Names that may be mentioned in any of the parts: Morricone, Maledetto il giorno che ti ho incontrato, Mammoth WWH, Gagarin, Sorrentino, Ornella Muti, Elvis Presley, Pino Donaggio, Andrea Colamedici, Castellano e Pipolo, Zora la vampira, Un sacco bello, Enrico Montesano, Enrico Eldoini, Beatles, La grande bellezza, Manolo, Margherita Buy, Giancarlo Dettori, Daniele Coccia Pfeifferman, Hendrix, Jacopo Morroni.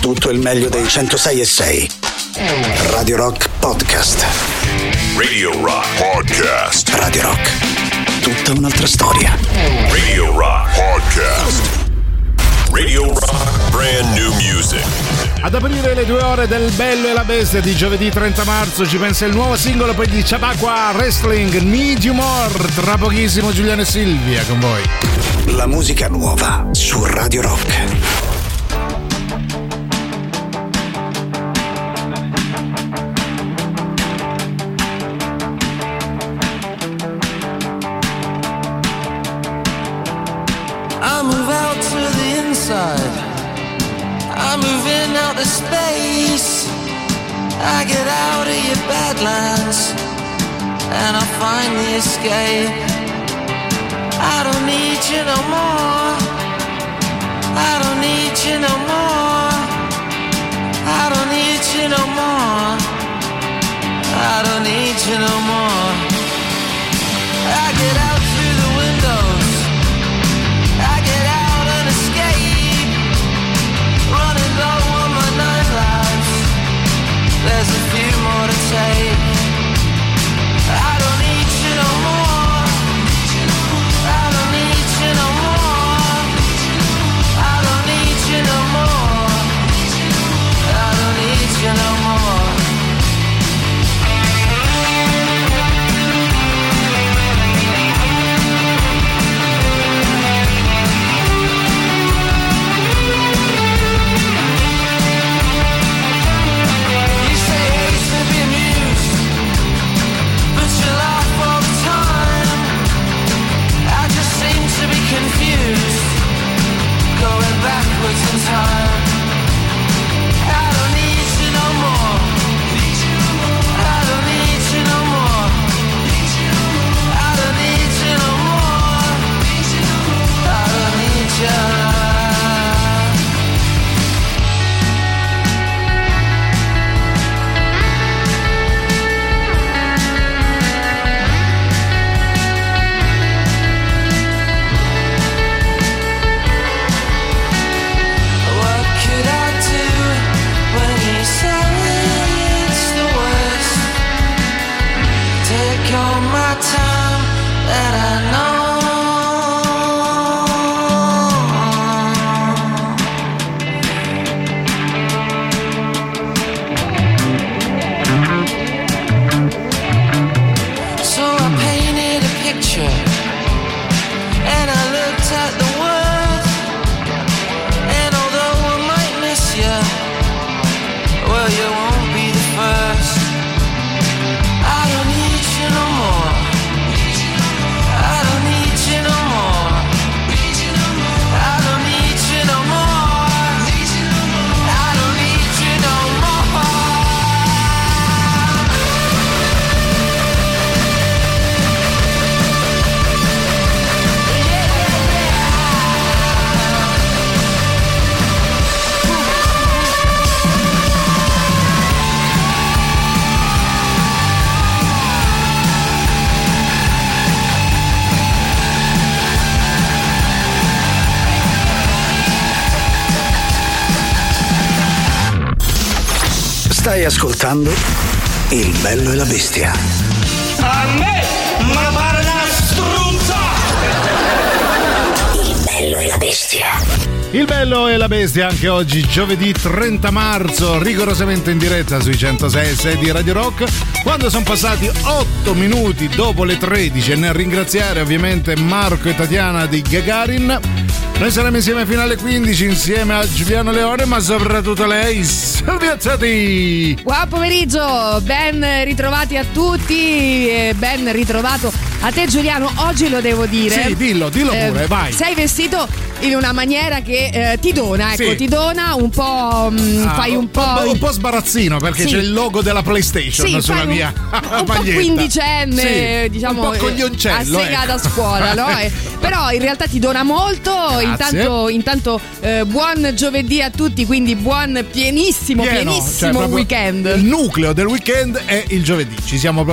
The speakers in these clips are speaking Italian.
tutto il meglio dei 106.6. Radio Rock Podcast. Radio Rock Podcast. Radio Rock. Tutta un'altra storia. Radio Rock Podcast. Radio Rock Brand New Music. Ad aprire le 2 ore del Bello e la Bestia di giovedì 30 marzo ci pensa il nuovo singolo poi di Ciabacqua, Wrestling Need You More. Tra pochissimo Giuliano e Silvia con voi. La musica nuova su Radio Rock. I'm moving out of space. I get out of your badlands and I find the escape. I don't need you no more. I don't need you no more. I don't need you no more. I don't need you no more. I get out through the windows. I get out and escape. Running low on my nightlife. There's a few more to take. I don't need you no more. I don't need you no more. I don't need you no more. I don't need you no more. Going backwards in time. I don't need you no more. I don't need you no more. I don't need you no more. I don't need you. All my time that I know. So I painted a picture and I looked at the world. And although I might miss you, well, you won't be the first. I don't need you no more. I don't need you no more. I don't need you no more. I don't need you no more. Stai ascoltando Il Bello e la Bestia. A me, ma pare una struzza! Il Bello e la Bestia. Il Bello e la Bestia anche oggi, giovedì 30 marzo, rigorosamente in diretta sui 106.6 di Radio Rock. Quando sono passati 8 minuti dopo le 13, e nel ringraziare ovviamente Marco e Tatiana di Gagarin. Noi saremo insieme fino alle 15 insieme a Giuliano Leone, ma soprattutto lei, Silvia Teti. Buon pomeriggio, ben ritrovati a tutti e ben ritrovato a te Giuliano. Oggi lo devo dire. Sì, dillo pure, vai. Sei vestito in una maniera che ti dona, ecco, sì. Ti dona un po', fai un po' sbarazzino perché sì. C'è il logo della PlayStation sulla mia un maglietta. Po' quindicenne, sì. Diciamo, un po' coglioncello, assegata a scuola, no? Però in realtà ti dona molto. Intanto, buon giovedì a tutti, quindi buon pienissimo weekend. Il nucleo del weekend è il giovedì. Ci stiamo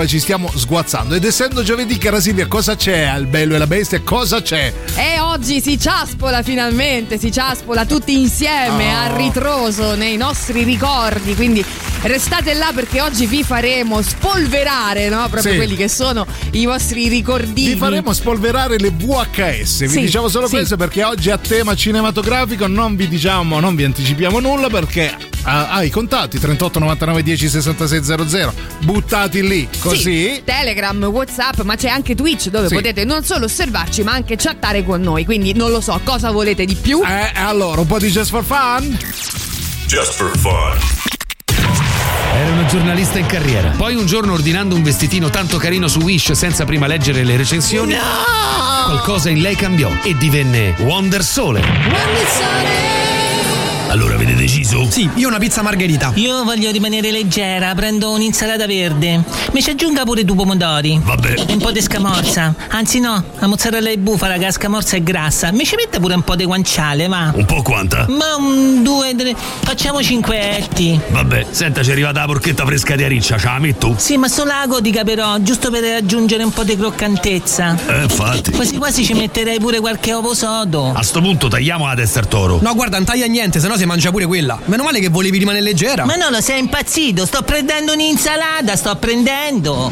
sguazzando ed essendo giovedì, cara Silvia, cosa c'è al Bello e la Bestia? Cosa c'è? E oggi si ciaspola ciaspola finalmente, si ciaspola tutti insieme a ritroso nei nostri ricordi, quindi restate là perché oggi vi faremo spolverare, no? Proprio sì, quelli che sono i vostri ricordini. Vi faremo spolverare le VHS, vi diciamo solo questo perché oggi a tema cinematografico non vi diciamo, non vi anticipiamo nulla perché i contatti 38 99 10 66 00 buttati lì così. Sì, Telegram, WhatsApp, ma c'è anche Twitch dove potete non solo osservarci ma anche chattare con noi, quindi non lo so cosa volete di più. Allora un po' di Just for Fun. Just for Fun. Era una giornalista in carriera. Poi un giorno, ordinando un vestitino tanto carino su Wish senza prima leggere le recensioni, qualcosa in lei cambiò e divenne Wonder Sole. Wonder Sole! Allora avete deciso? Sì, io una pizza margherita. Io voglio rimanere leggera, prendo un'insalata verde. Mi ci aggiunga pure due pomodori. Vabbè. E un po' di scamorza. Anzi no, la mozzarella e bufala, che la scamorza è grassa. Mi ci metta pure un po' di guanciale, va. Un po' quanta? Ma due, tre, facciamo 5 etti. Vabbè, senta, c'è arrivata la porchetta fresca di Ariccia, ce la metto? Sì, ma solo la gotica però, giusto per aggiungere un po' di croccantezza. Infatti. Quasi quasi ci metterei pure qualche ovo sodo. A sto punto tagliamo la testa al toro. No, guarda, non taglia niente, sennò si mangia pure quella. Meno male che volevi rimanere leggera. Ma no, lo sei impazzito, sto prendendo un'insalata, sto prendendo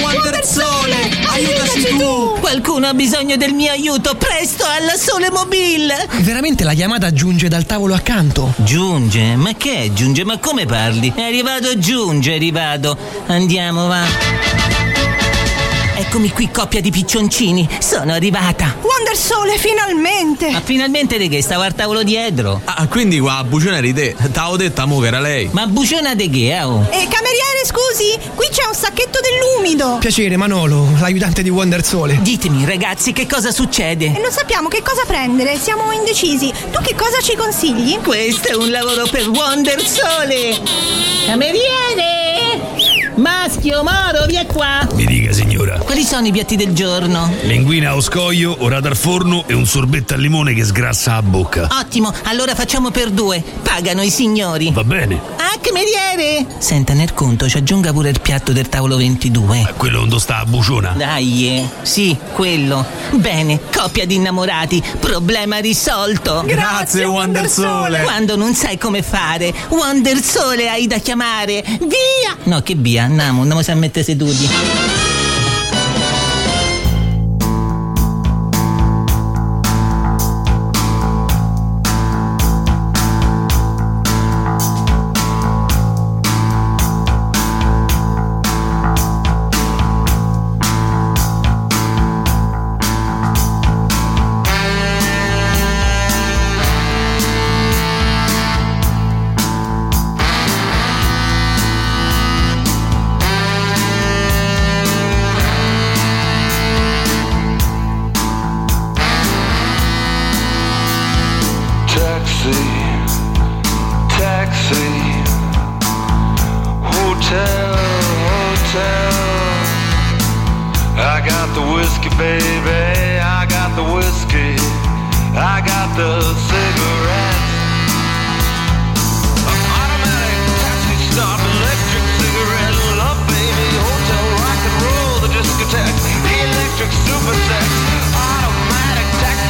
Wonder Sole, aiutaci tu. Qualcuno ha bisogno del mio aiuto, presto alla Sole Mobile. Veramente la chiamata giunge dal tavolo accanto. Giunge? Ma che è giunge? Ma come parli? È arrivato giunge, è arrivato. Andiamo, va. Eccomi qui, coppia di piccioncini, sono arrivata. Wonder Sole, finalmente! Ma finalmente di che? Stavo al tavolo dietro. Ah, quindi qua buciona di te. T'avevo detto mo che era lei. Ma buciona di che, oh? Cameriere, scusi, qui c'è un sacchetto dell'umido. Piacere, Manolo, l'aiutante di Wonder Sole. Ditemi, ragazzi, che cosa succede? Non sappiamo che cosa prendere, siamo indecisi. Tu che cosa ci consigli? Questo è un lavoro per Wonder Sole. Cameriere! Maschio, Moro, via qua! Mi dica, signora. Quali sono i piatti del giorno? Linguina o scoglio, orata al forno e un sorbetto al limone che sgrassa la bocca. Ottimo, allora facciamo per due. Pagano i signori. Va bene. Ah, cameriere! Senta, nel conto ci aggiunga pure il piatto del tavolo 22. Ma quello dove sta la buciona? Dai, sì, quello. Bene, coppia di innamorati, problema risolto. Grazie, Wonder Sole. Quando non sai come fare, Wonder Sole hai da chiamare. Via! No, che via? Andiamo a mettere seduti. Electric super sex, automatic tax,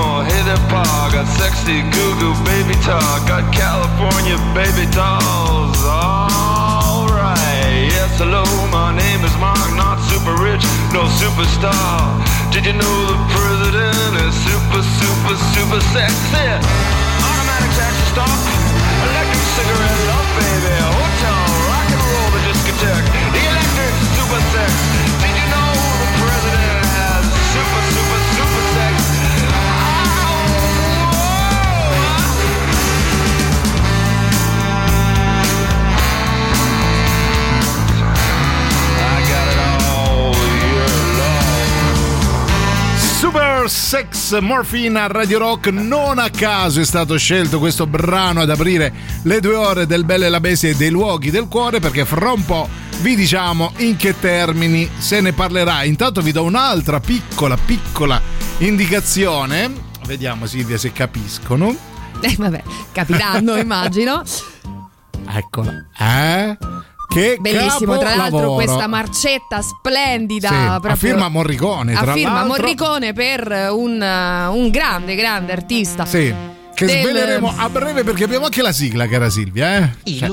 more, hit a bar. Got sexy goo-goo baby talk. Got California baby dolls. Alright, yes, hello, my name is Mark. Not super rich, no superstar. Did you know the president is super, super, super sexy? Automatic taxi stop. Electric cigarette up, baby. Hotel, rock and roll, the discotheque. The electric super sex. Did you know the president has super, super, super sex? Super Sex Morphine a Radio Rock. Non a caso è stato scelto questo brano ad aprire le 2 ore del Bello e la Bestia e dei Luoghi del Cuore, perché fra un po' vi diciamo in che termini se ne parlerà. Intanto vi do un'altra piccola indicazione. Vediamo, Silvia, se capiscono. Vabbè, capiranno immagino. Eccola. Che bellissimo, tra l'altro, questa marcetta splendida, sì, proprio, a firma Morricone, tra l'altro. A firma Morricone per un grande artista. Sì, che sveleremo a breve, perché abbiamo anche la sigla, cara Silvia, eh? I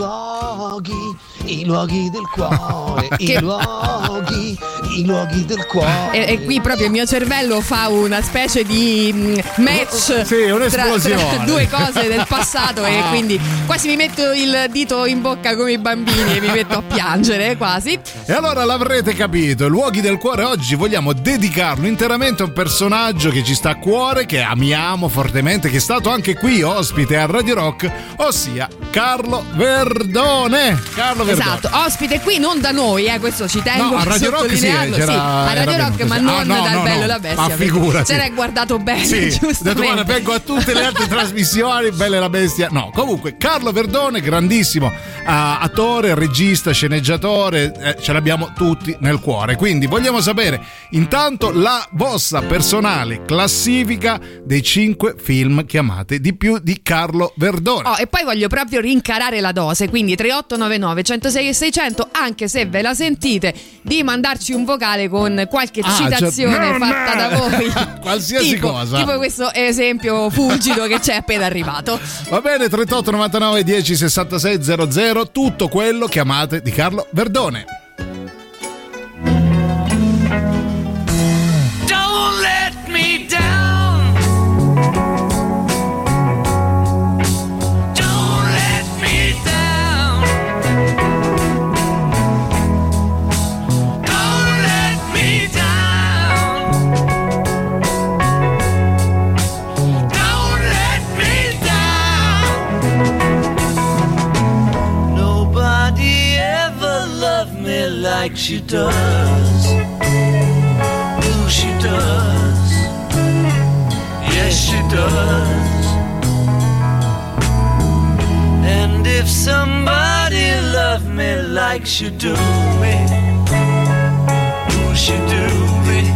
luoghi del cuore, i luoghi del cuore. E qui proprio il mio cervello fa una specie di match, sì, tra due cose del passato e quindi quasi mi metto il dito in bocca come i bambini e mi metto a piangere quasi. E allora l'avrete capito, Luoghi del Cuore oggi vogliamo dedicarlo interamente a un personaggio che ci sta a cuore, che amiamo fortemente, che è stato anche qui ospite a Radio Rock, ossia Carlo Verdone. Esatto, ospite qui non da noi, questo ci tengo a sottolinearlo. Sì, a Radio Rock, ma non dal Bello e la Bestia. Ma figurati. Ce l'hai guardato bene, sì, giustamente. Vengo a tutte le altre trasmissioni, Bello e la Bestia. No, comunque Carlo Verdone, grandissimo attore, regista, sceneggiatore, ce l'abbiamo tutti nel cuore. Quindi vogliamo sapere intanto la vostra personale classifica dei 5 film che amate di più di Carlo Verdone. E poi voglio proprio rincarare la dose, quindi 3899 106 e 600, anche se ve la sentite di mandarci un vocale con qualche citazione fatta da voi, qualsiasi cosa, tipo questo esempio fulgido che c'è appena arrivato. Va bene, 38 99 10 66 00, tutto quello che amate di Carlo Verdone. Don't let me down. Like she does, ooh, she does, yes she does. And if somebody loved me like she do me, ooh, she do me,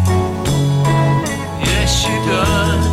yes she does.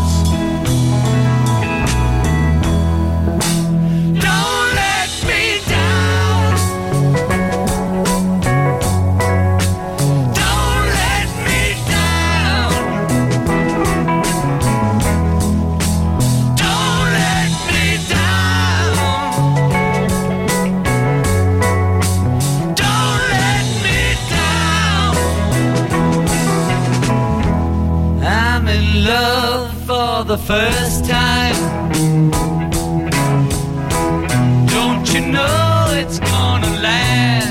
The first time, don't you know it's gonna last?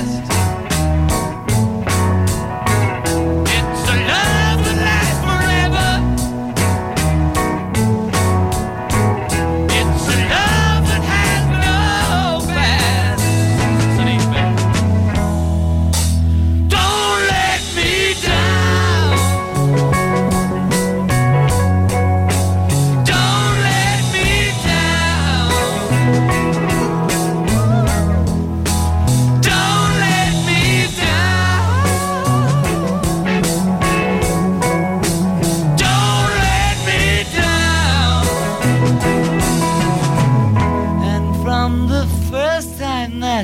It's a love that lasts forever. It's a love that has no past. Don't let me down.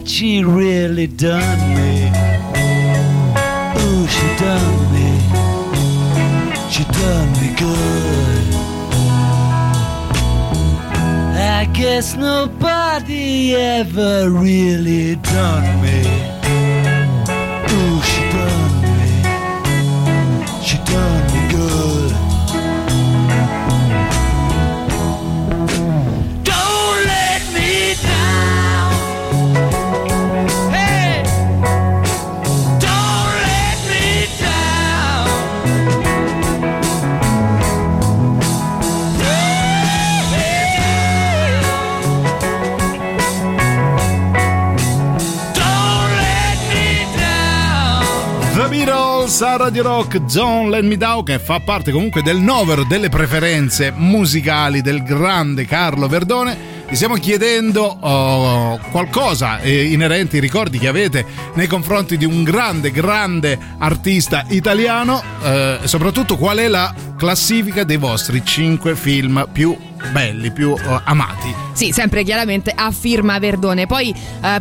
She really done me. Ooh, she done me. She done me good. I guess nobody ever really done me. Ooh, she done me good. Don't let me down. Hey, don't let me down. Don't let me down. The Beatles a Radio Rock, Don't Let Me Down, che fa parte comunque del novero delle preferenze musicali del grande Carlo Verdone. Vi stiamo chiedendo qualcosa inerente ai ricordi che avete nei confronti di un grande, grande artista italiano, soprattutto qual è la classifica dei vostri 5 film più belli, più amati. Sì, sempre chiaramente a firma Verdone. Poi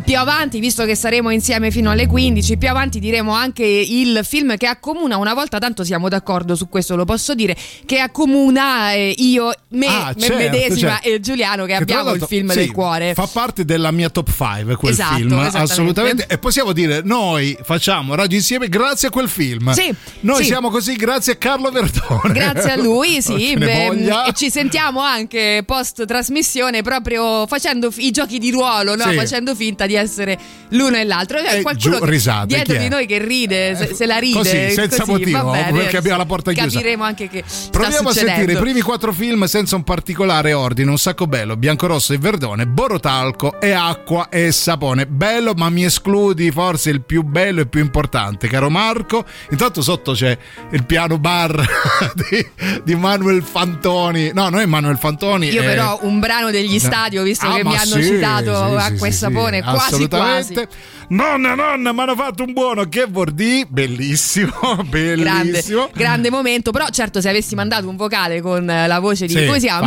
più avanti, visto che saremo insieme fino alle 15, più avanti diremo anche il film che accomuna, una volta tanto siamo d'accordo su questo, lo posso dire, che accomuna io, me, certo, medesima certo. E Giuliano, che abbiamo il film sì, del cuore. Fa parte della mia top 5 quel esatto, film, assolutamente. E possiamo dire, noi facciamo Radio Insieme grazie a quel film. Sì, noi sì. Siamo così grazie a Carlo Verdone. Grazie a lui, sì. E ci sentiamo anche post trasmissione proprio facendo i giochi di ruolo, no? Sì. Facendo finta di essere l'uno e l'altro, cioè, qualcuno giù, risate, dietro di noi che ride, se la ride così, senza motivo, vabbè, perché abbiamo la porta chiusa. Capiremo anche che proviamo a sentire i primi 4 film senza un particolare ordine: Un sacco bello, Bianco rosso e verdone, Borotalco e Acqua e sapone. Bello, ma mi escludi forse il più bello e più importante, caro Marco. Intanto sotto c'è il piano bar di Manuel Fantoni. No, non è Manuel Fantoni. Io però un brano degli Stadio, visto che mi hanno citato Acqua e sapone, quasi quasi. Nonna, mi hanno fatto un buono, che vuol dire? Bellissimo. Grande momento, però certo se avessi mandato un vocale con la voce di come si chiama?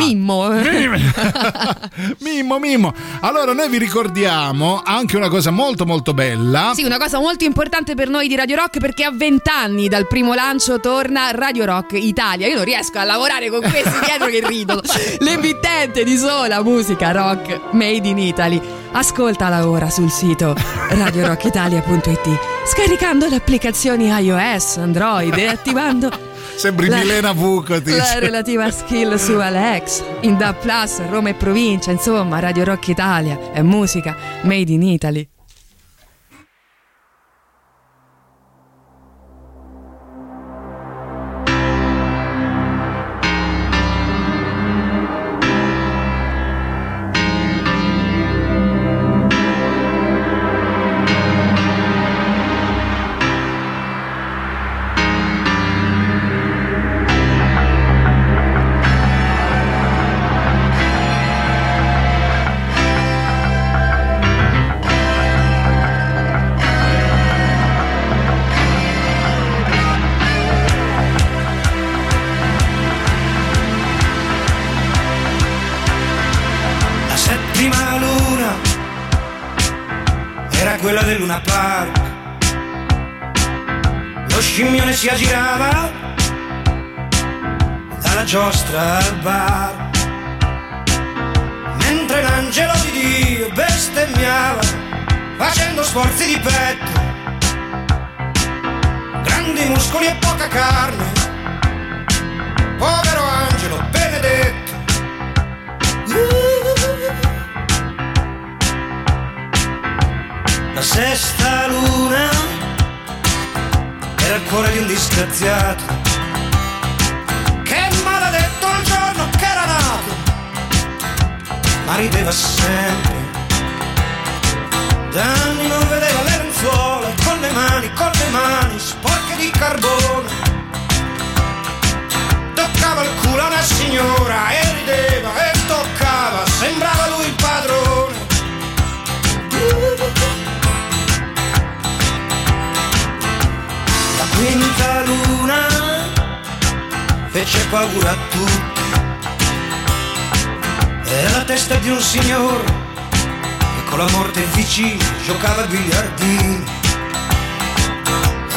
Mimmo. Allora noi vi ricordiamo anche una cosa molto molto bella. Sì, una cosa molto importante per noi di Radio Rock, perché a 20 anni dal primo lancio torna Radio Rock Italia. Io non riesco a lavorare con questi dietro che ridono. L'emittente di sola musica rock made in Italy. Ascoltala ora sul sito radiorockitalia.it, scaricando le applicazioni iOS, Android e attivando sembri Milena Vukotic, la relativa skill su Alex, in DAB+, Roma e provincia. Insomma, Radio Rock Italia è musica made in Italy. Si aggirava dalla giostra al bar, mentre l'angelo di Dio bestemmiava facendo sforzi di petto, grandi muscoli e poca carne, povero angelo benedetto. La 6ª luna era il cuore di un disgraziato, che maledetto il giorno che era nato, ma rideva sempre. Da anni non vedeva le lenzuola, con le mani sporche di carbone. Toccava il culo a una signora e rideva e toccava, sembrava lui il padrone. La 5ª luna fece paura a tutti, era la testa di un signore che con la morte vicino giocava a biliardino.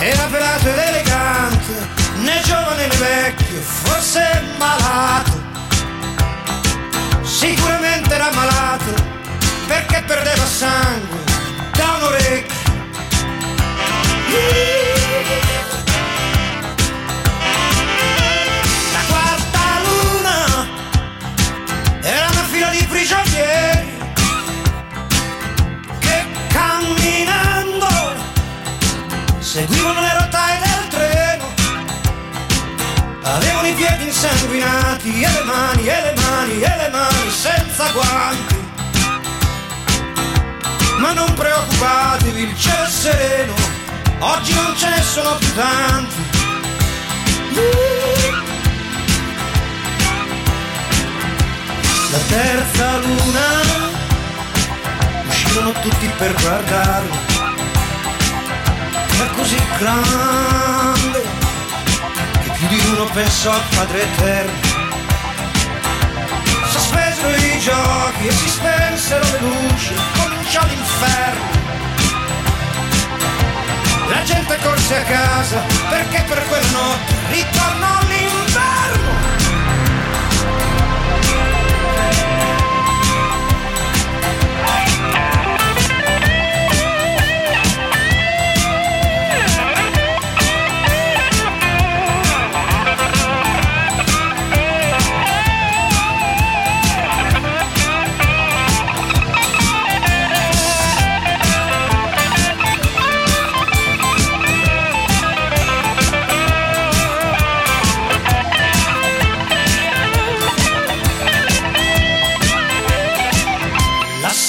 Era velato ed elegante, né giovane né vecchio, forse malato, Sicuramente era malato perché perdeva sangue da un orecchio. La quarta luna era una fila di prigionieri che camminando seguivano le rotaie del treno. Avevano i piedi insanguinati e le mani, e le mani, e le mani senza guanti. Ma non preoccupatevi, il cielo è sereno, oggi non ce ne sono più tanti. La terza luna uscirono tutti per guardarlo, ma così grande che più di uno pensò a Padre Eterno. Sospesero i giochi e si spensero le luci, cominciò l'inferno. La gente corse a casa perché per quella notte ritornò l'inverno.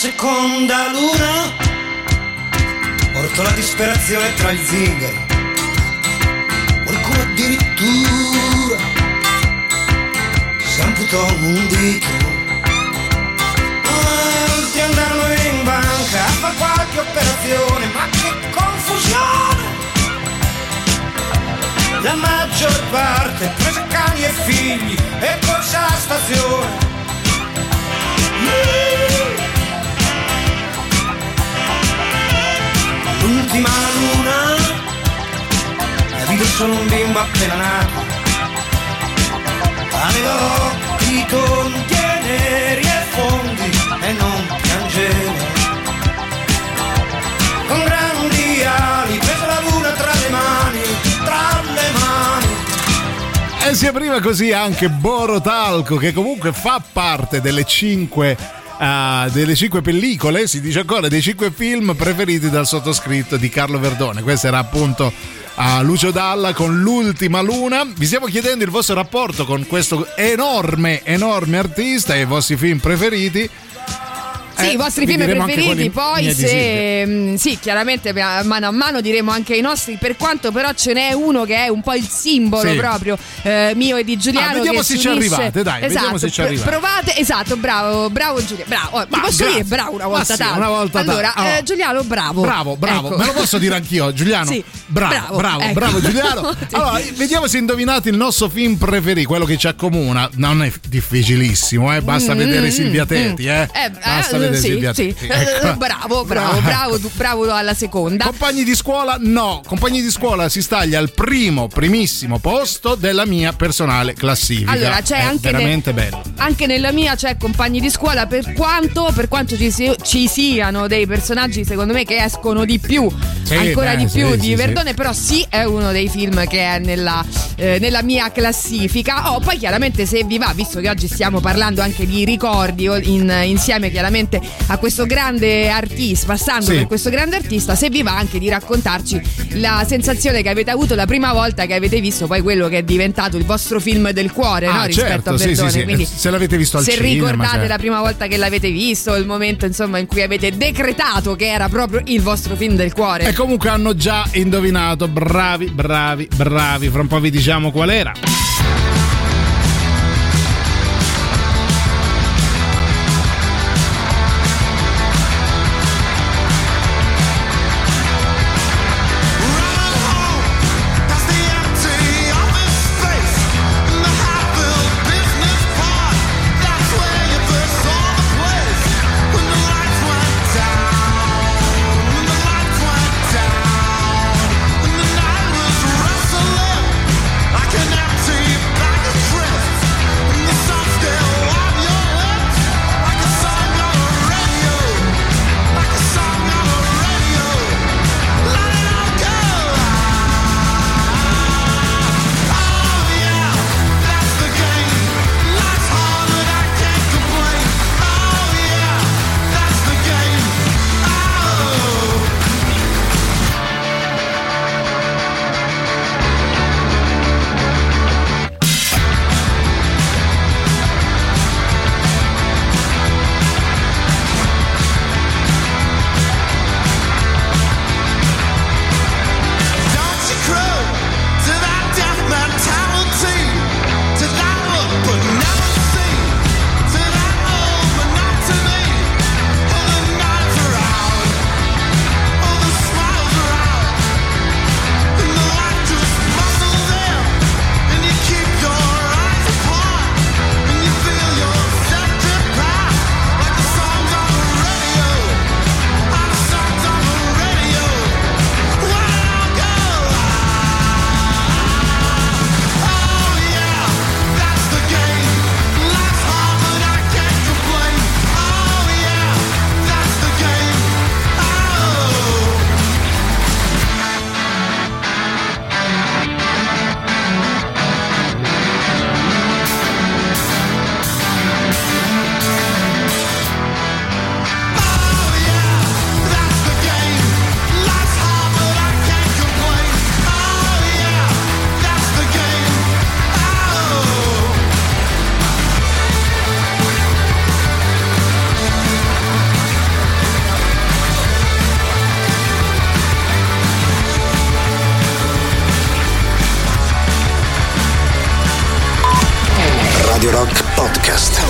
Seconda luna portò la disperazione tra gli zingari, qualcuno addirittura si amputò un dito. Altri andarono in banca a far qualche operazione, ma che confusione! La maggior parte prese cani e figli e corse alla stazione. L'ultima luna la vide solo un bimbo appena nato, aveva occhi tondi e neri e fondi e non piangeva. Con grandi ali prese la luna tra le mani, tra le mani. E si apriva così anche Borotalco, che comunque fa parte delle cinque pellicole, si dice ancora, dei 5 film preferiti dal sottoscritto di Carlo Verdone. Questo era appunto Lucio Dalla con L'ultima luna. Vi stiamo chiedendo il vostro rapporto con questo enorme artista e i vostri film preferiti. Sì, i vostri film preferiti, poi se sì, chiaramente mano a mano diremo anche i nostri, per quanto però ce n'è uno che è un po' il simbolo, sì, proprio mio e di Giuliano. Vediamo che se ci arrivate, dai, esatto, vediamo se ci arrivate. Provate, esatto, bravo Giuliano, bravo. Ti posso dire bravo una volta tanto? Sì, una volta allora, tanto. Giuliano, bravo, ecco. Me lo posso dire anch'io, Giuliano? Sì, bravo, ecco. Bravo Giuliano. Allora, vediamo se indovinate il nostro film preferito, quello che ci accomuna. Non è difficilissimo, basta vedere Silvia Teti, basta vedere. Sì. Ecco. Bravo alla seconda. Compagni di scuola no, Compagni di scuola si staglia al primissimo posto della mia personale classifica. Allora c'è anche veramente bello. Anche nella mia c'è Compagni di scuola, per quanto ci siano dei personaggi secondo me che escono di più, sì, ancora di più di Verdone, sì. Però sì, è uno dei film che è nella mia classifica. Poi chiaramente se vi va, visto che oggi stiamo parlando anche di ricordi insieme chiaramente a questo grande artista, passando per questo grande artista, se vi va anche di raccontarci la sensazione che avete avuto la prima volta che avete visto poi quello che è diventato il vostro film del cuore, rispetto a Verdone. Sì. Quindi, se l'avete visto al cinema, se ricordate la prima volta che l'avete visto, il momento insomma in cui avete decretato che era proprio il vostro film del cuore. E comunque hanno già indovinato, bravi, fra un po' vi diciamo qual era. podcast.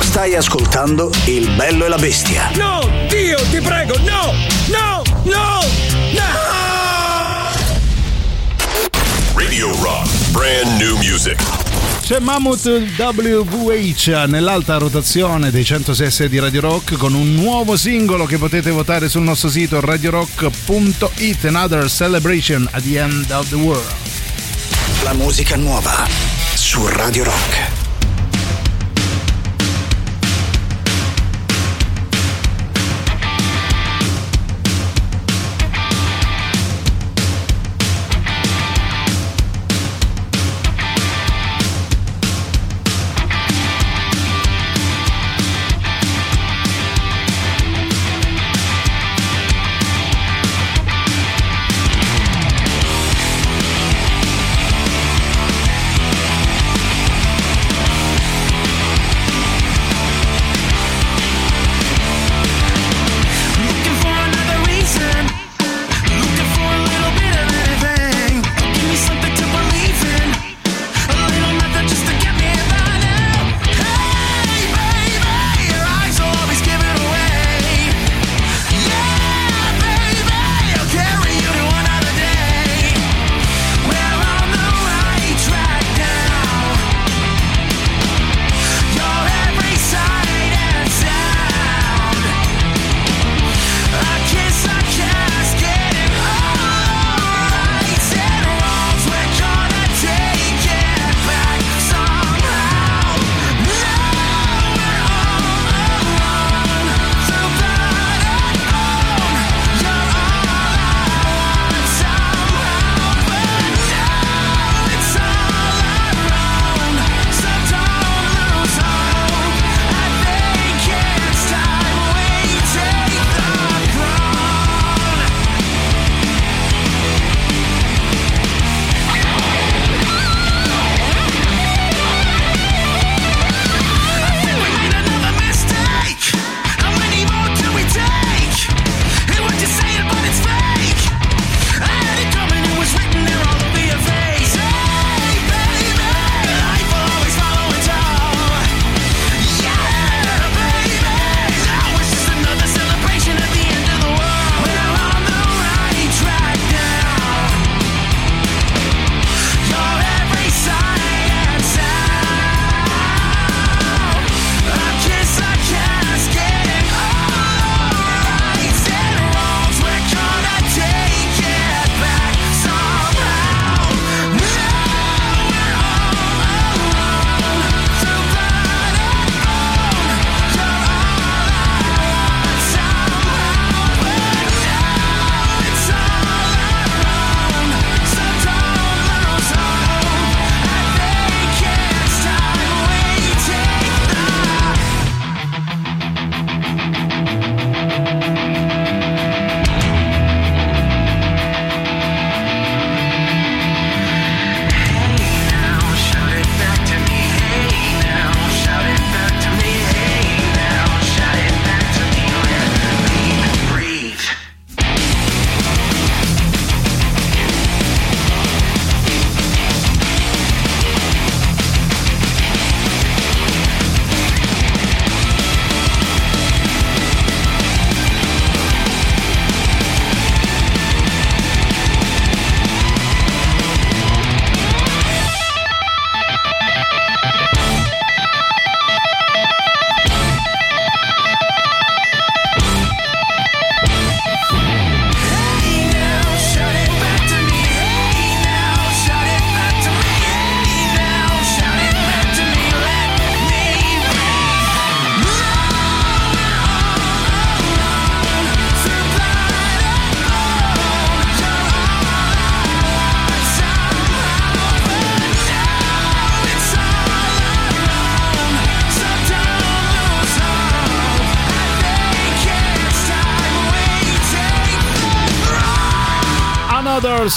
Stai ascoltando Il Bello e la Bestia. No, Dio, ti prego, no, no, no, no! Radio Rock, brand new music. C'è Mammoth WWH nell'alta rotazione dei 106 di Radio Rock con un nuovo singolo che potete votare sul nostro sito radiorock.it. Another Celebration at the End of the World. La musica nuova su Radio Rock.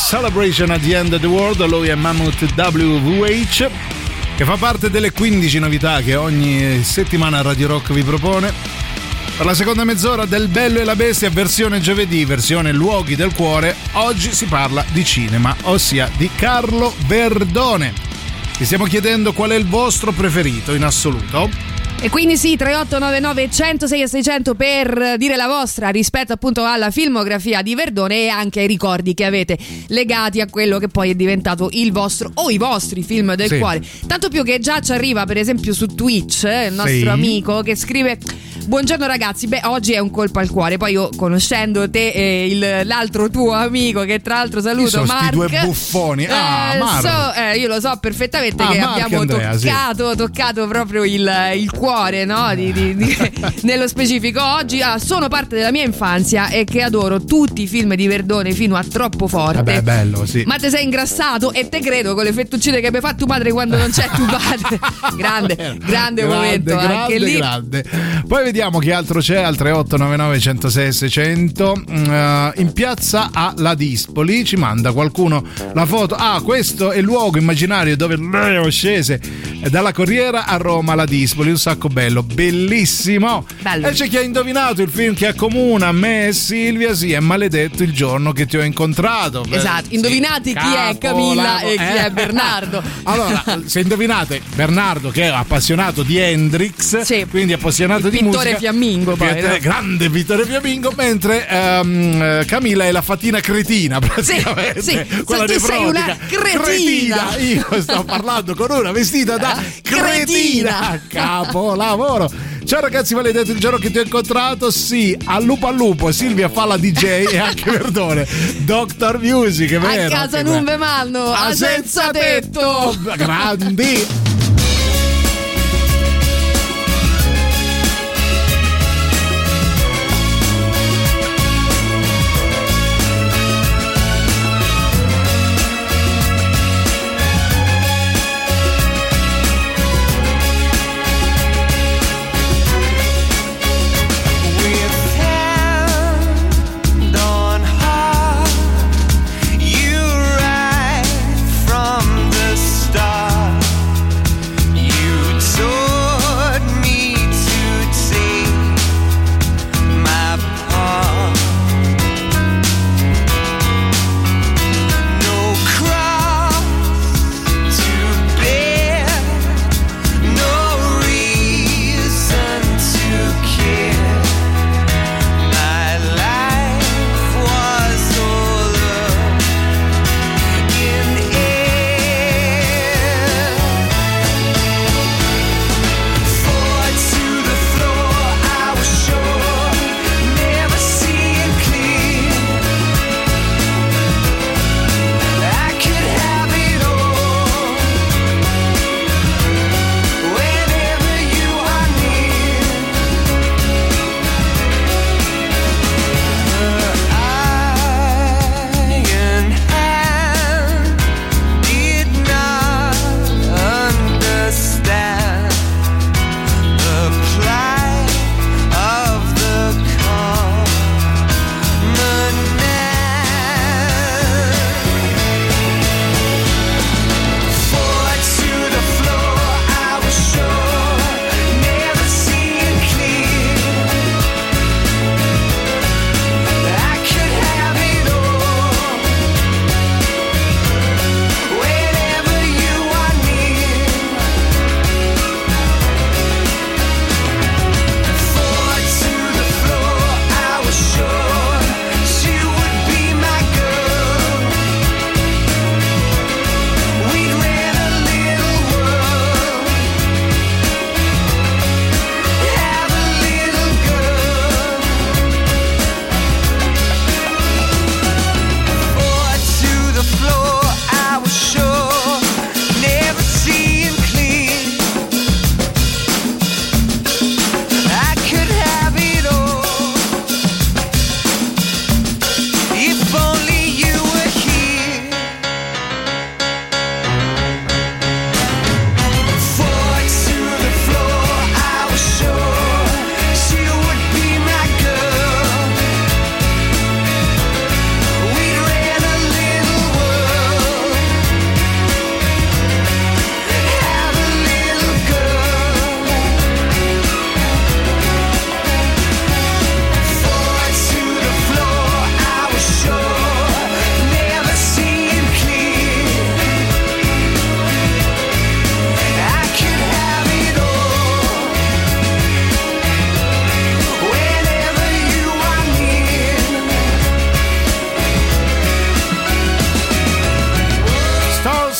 Celebration at the End of the World, lui è Mammoth WWH, che fa parte delle 15 novità che ogni settimana Radio Rock vi propone per la seconda mezz'ora del Bello e la Bestia, versione giovedì, versione Luoghi del Cuore. Oggi si parla di cinema, ossia di Carlo Verdone, Vi stiamo chiedendo qual è il vostro preferito in assoluto. E quindi sì, 3899 106 e 600 per dire la vostra rispetto appunto alla filmografia di Verdone e anche ai ricordi che avete legati a quello che poi è diventato il vostro o i vostri film del cuore. Tanto più che già ci arriva per esempio su Twitch il nostro amico che scrive: buongiorno ragazzi, beh oggi è un colpo al cuore. Poi io, conoscendo te e l'altro tuo amico, che tra l'altro saluto, Mark, due buffoni, io lo so perfettamente che Mark, abbiamo Andrea, toccato proprio il cuore, no? Nello specifico oggi sono parte della mia infanzia e che adoro tutti i film di Verdone fino a Troppo forte. Vabbè, bello, sì. Ma te sei ingrassato e te credo con le fettuccine che mi fa tuo padre quando non c'è tuo padre. grande momento, anche lì. Grande. Poi vediamo che altro c'è al 3899 106 600. In piazza alla Dispoli ci manda qualcuno la foto. Ah, questo è il luogo immaginario dove scese dalla Corriera a Roma alla Dispoli. Un sacco bello, bellissimo. Bello. E c'è chi ha indovinato il film che accomuna me e Silvia, sì, è Maledetto il giorno che ti ho incontrato. Esatto, indovinate sì, chi è Camilla e chi è Bernardo. Allora, se indovinate Bernardo, che è appassionato di Hendrix, quindi appassionato di musica, pittore fiammingo, grande pittore fiammingo, mentre Camilla è la fatina cretina, praticamente. Sì. Quella tu sei una cretina. Io sto parlando con una vestita da cretina. Capolavoro. Ciao ragazzi, Maledetto il giorno che ti ho incontrato, sì, al lupo Silvia fa la DJ e anche Verdone Doctor Music, è vero, a casa non ve manno, a senza tetto, grandi.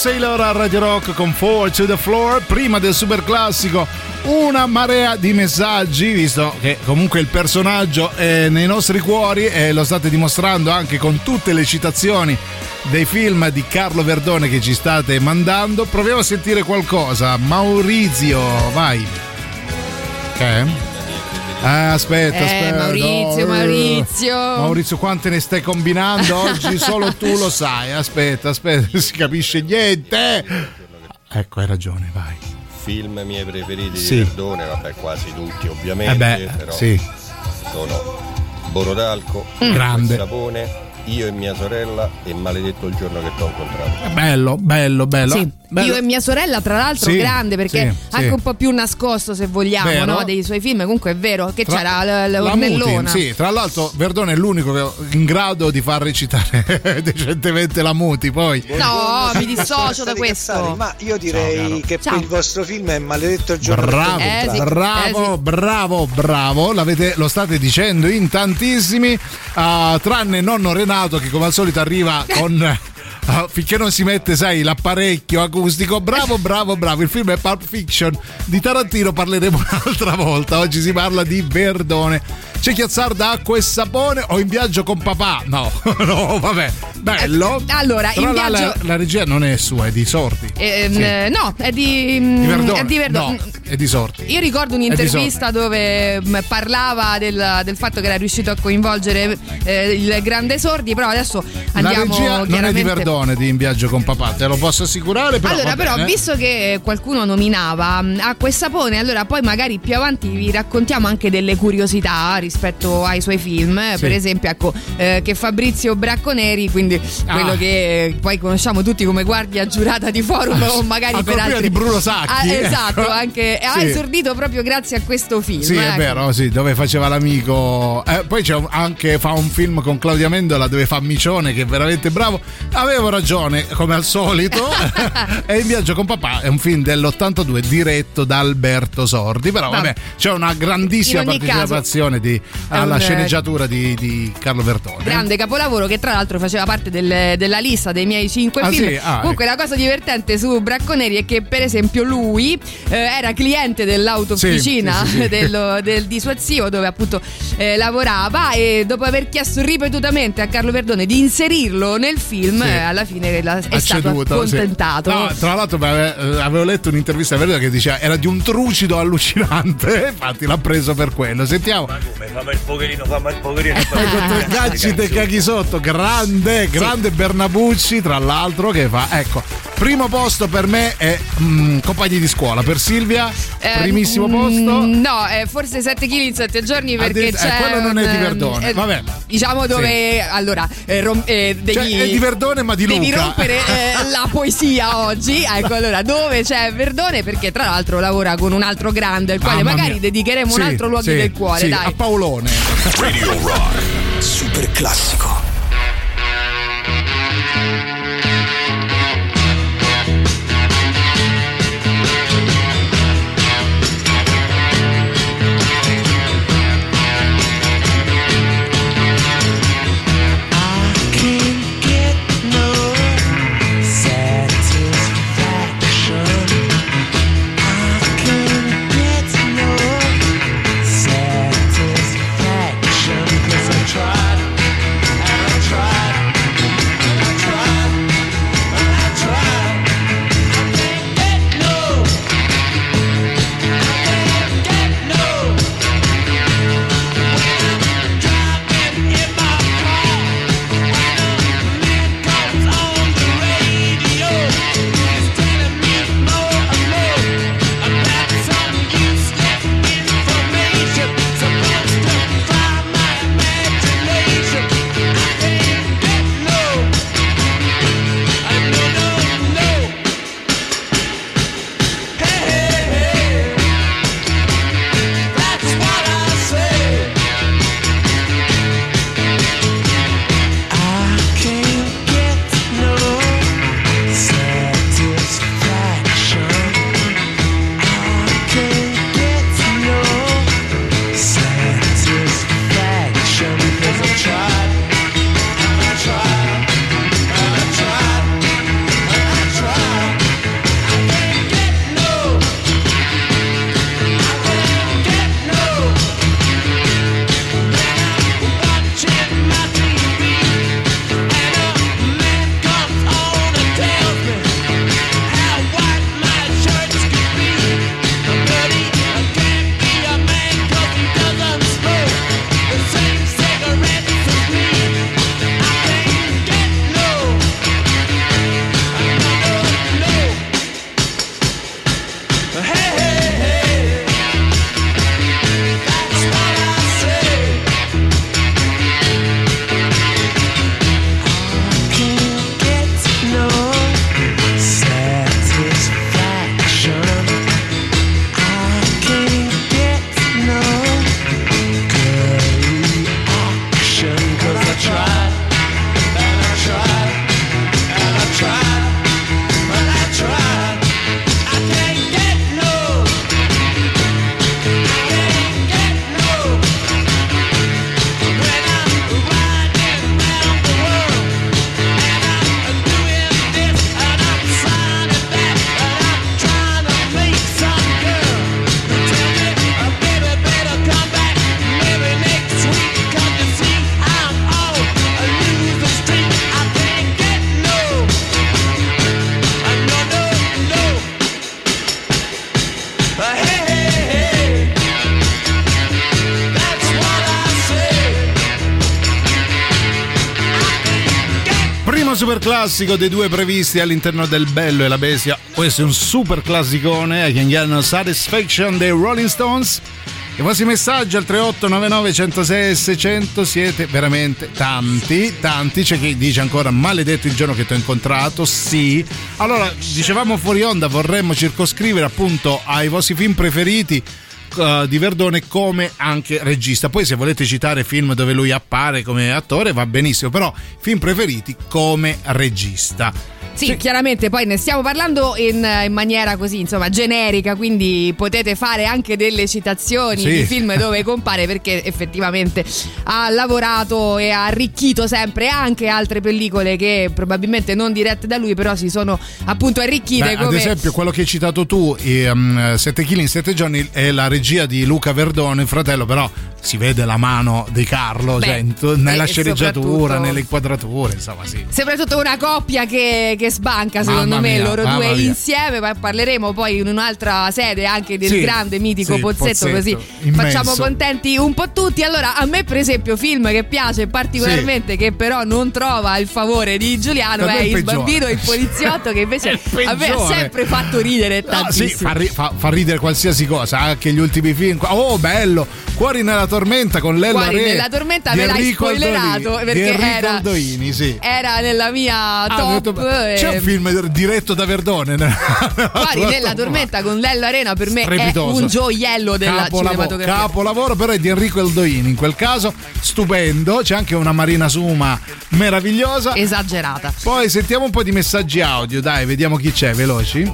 Sailor a Radio Rock con Fall to the Floor. Prima del super classico una marea di messaggi, visto che comunque il personaggio è nei nostri cuori e lo state dimostrando anche con tutte le citazioni dei film di Carlo Verdone che ci state mandando. Proviamo a sentire qualcosa. Maurizio, vai. Ok. Aspetta. Maurizio, quante ne stai combinando oggi? Solo tu lo sai. Aspetta, non si capisce niente. Ecco, hai ragione, vai. Film miei preferiti di Verdone, vabbè, quasi tutti ovviamente, però sono Borotalco, Grande, Sapone, Io e mia sorella e Maledetto il giorno che ti ho incontrato. Bello. Sì. Bello. Io e mia sorella, tra l'altro, Grande, perché anche un po' più nascosto, se vogliamo, no? Dei suoi film. Comunque è vero che c'era l'Ornellona. Sì, tra l'altro Verdone è l'unico in grado di far recitare decentemente la Muti. Poi no, mi dissocio da questo. Cazzari, ma io direi che il vostro film è Maledetto il giorno. Bravo. Lo state dicendo in tantissimi, tranne nonno Renato, che come al solito arriva con finché non si mette, sai, l'apparecchio acustico. Bravo. Il film è Pulp Fiction. Di Tarantino parleremo un'altra volta. Oggi si parla di Verdone. C'è Chiazzarda, Acqua e sapone o In viaggio con papà? No, vabbè. Bello. Allora, però in viaggio la regia non è sua, è di Sordi. No, è di Verdone. È di Sordi. Io ricordo un'intervista dove parlava del fatto che era riuscito a coinvolgere il grande Sordi, però adesso andiamo. La regia non è di Verdone, di In viaggio con papà, te lo posso assicurare. Però, allora, però, visto che qualcuno nominava Acqua e sapone, allora poi magari più avanti vi raccontiamo anche delle curiosità rispetto ai suoi film. Per esempio, ecco, che Fabrizio Bracconeri, quindi quello che poi conosciamo tutti come guardia giurata di Forum, o magari per altri, di Bruno Sacchi, esatto, anche ha esordito proprio grazie a questo film. Sì, è vero, dove faceva l'amico. Poi c'è anche fa un film con Claudia Mendola dove fa Micione, che è veramente bravo. Avevo ragione, come al solito. E In viaggio con papà è un film dell'82 diretto da Alberto Sordi, però vabbè, c'è una grandissima partecipazione alla sceneggiatura di Carlo Verdone. Grande capolavoro, che tra l'altro faceva parte della lista dei miei 5 film. Comunque la cosa divertente su Bracconeri è che, per esempio, lui era cliente dell'autofficina di suo zio, dove appunto lavorava, e dopo aver chiesto ripetutamente a Carlo Verdone di inserirlo nel film, alla fine è stato contentato. No, tra l'altro avevo letto un'intervista che diceva era di un trucido allucinante, infatti l'ha preso per quello. Sentiamo. Ma come? Fammi il poverino. Cacci te caghi sotto. Grande Bernabucci, tra l'altro, che fa, ecco, primo posto per me è Compagni di scuola. Per Silvia primissimo posto. No, forse 7 chili in 7 giorni, perché c'è quello non è di Verdone. Vabbè. Diciamo dove allora è di Verdone, ma di Luca. Devi rompere la poesia oggi. Ecco, allora, dove c'è Verdone, perché tra l'altro lavora con un altro grande, il quale magari dedicheremo un altro luogo del cuore, dai. A Paolone. Radio Rock Super Classico. primo super classico dei due previsti all'interno del Bello e la Bestia. Questo è un super classicone, I Can Get No Satisfaction dei Rolling Stones. I vostri messaggi al 38 99 106 600, siete veramente tanti. C'è chi dice ancora maledetto il giorno che ti ho incontrato. Sì, allora dicevamo fuori onda, vorremmo circoscrivere appunto ai vostri film preferiti di Verdone come anche regista. Poi se volete citare film dove lui appare come attore va benissimo, però film preferiti come regista. Sì, sì, chiaramente poi ne stiamo parlando in maniera così, insomma, generica, quindi potete fare anche delle citazioni di film dove compare, perché effettivamente ha lavorato e ha arricchito sempre anche altre pellicole che probabilmente non dirette da lui, però si sono appunto arricchite. Beh, come... ad esempio quello che hai citato tu, Sette chili in 7 giorni, è la regia di Luca Verdone, fratello, però si vede la mano di Carlo, nella sceneggiatura, nelle inquadrature, insomma, sì. Soprattutto una coppia che sbanca, secondo me, loro due insieme. Parleremo poi in un'altra sede anche del grande mitico Pozzetto, così immenso. Facciamo contenti un po' tutti. Allora, a me per esempio film che piace particolarmente, che però non trova il favore di Giuliano, è Il bambino e il poliziotto, che invece a me ha sempre fatto ridere tantissimo. Fa ridere qualsiasi cosa, anche gli ultimi film. Oh, bello, Cuori nella tormenta con Lella Re. Nella tormenta me l'hai spoilerato perché era nella mia top. C'è un film diretto da Verdone. Guardi, nella tormenta con Lello Arena, per me strepitoso, è un gioiello della cinematografia. Capolavoro, però è di Enrico Eldoini in quel caso, stupendo. C'è anche una Marina Suma meravigliosa, esagerata. Poi sentiamo un po' di messaggi audio, dai, vediamo chi c'è, veloci.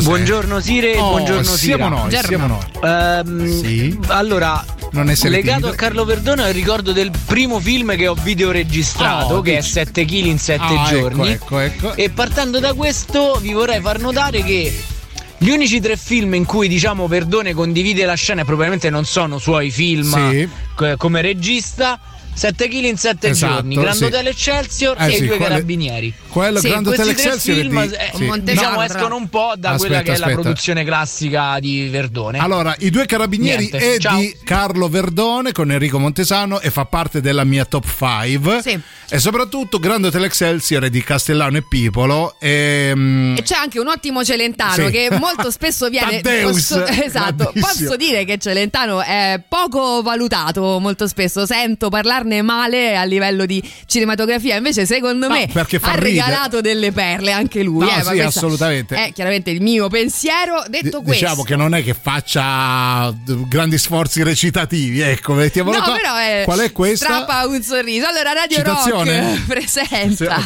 Buongiorno Sire, buongiorno Sira. Siamo noi. Allora, non essere legato timido. A Carlo Verdone, ricordo del primo film che ho videoregistrato, che è 7 chili in 7 giorni. Ecco. E partendo da questo vi vorrei far notare che gli unici 3 film in cui, diciamo, Verdone condivide la scena e probabilmente non sono suoi film come regista: 7 chili in 7 giorni, Grand Hotel Excelsior e I due carabinieri. Quello Grand Hotel Excelsior diciamo escono un po' da quella che è la produzione classica di Verdone. Allora, I due carabinieri di Carlo Verdone con Enrico Montesano, e fa parte della mia top 5. Sì. E soprattutto Grand Hotel Excelsior è di Castellano e Pipolo. E c'è anche un ottimo Celentano che molto spesso viene. Posso dire che Celentano è poco valutato, molto spesso sento parlarne male a livello di cinematografia, invece secondo me ha regalato delle perle anche lui. Ma assolutamente è chiaramente il mio pensiero. Detto questo, diciamo che non è che faccia grandi sforzi recitativi, ecco, mettiamolo qua. Però qual è questa? Strappa un sorriso. Allora, Radio Rock presenta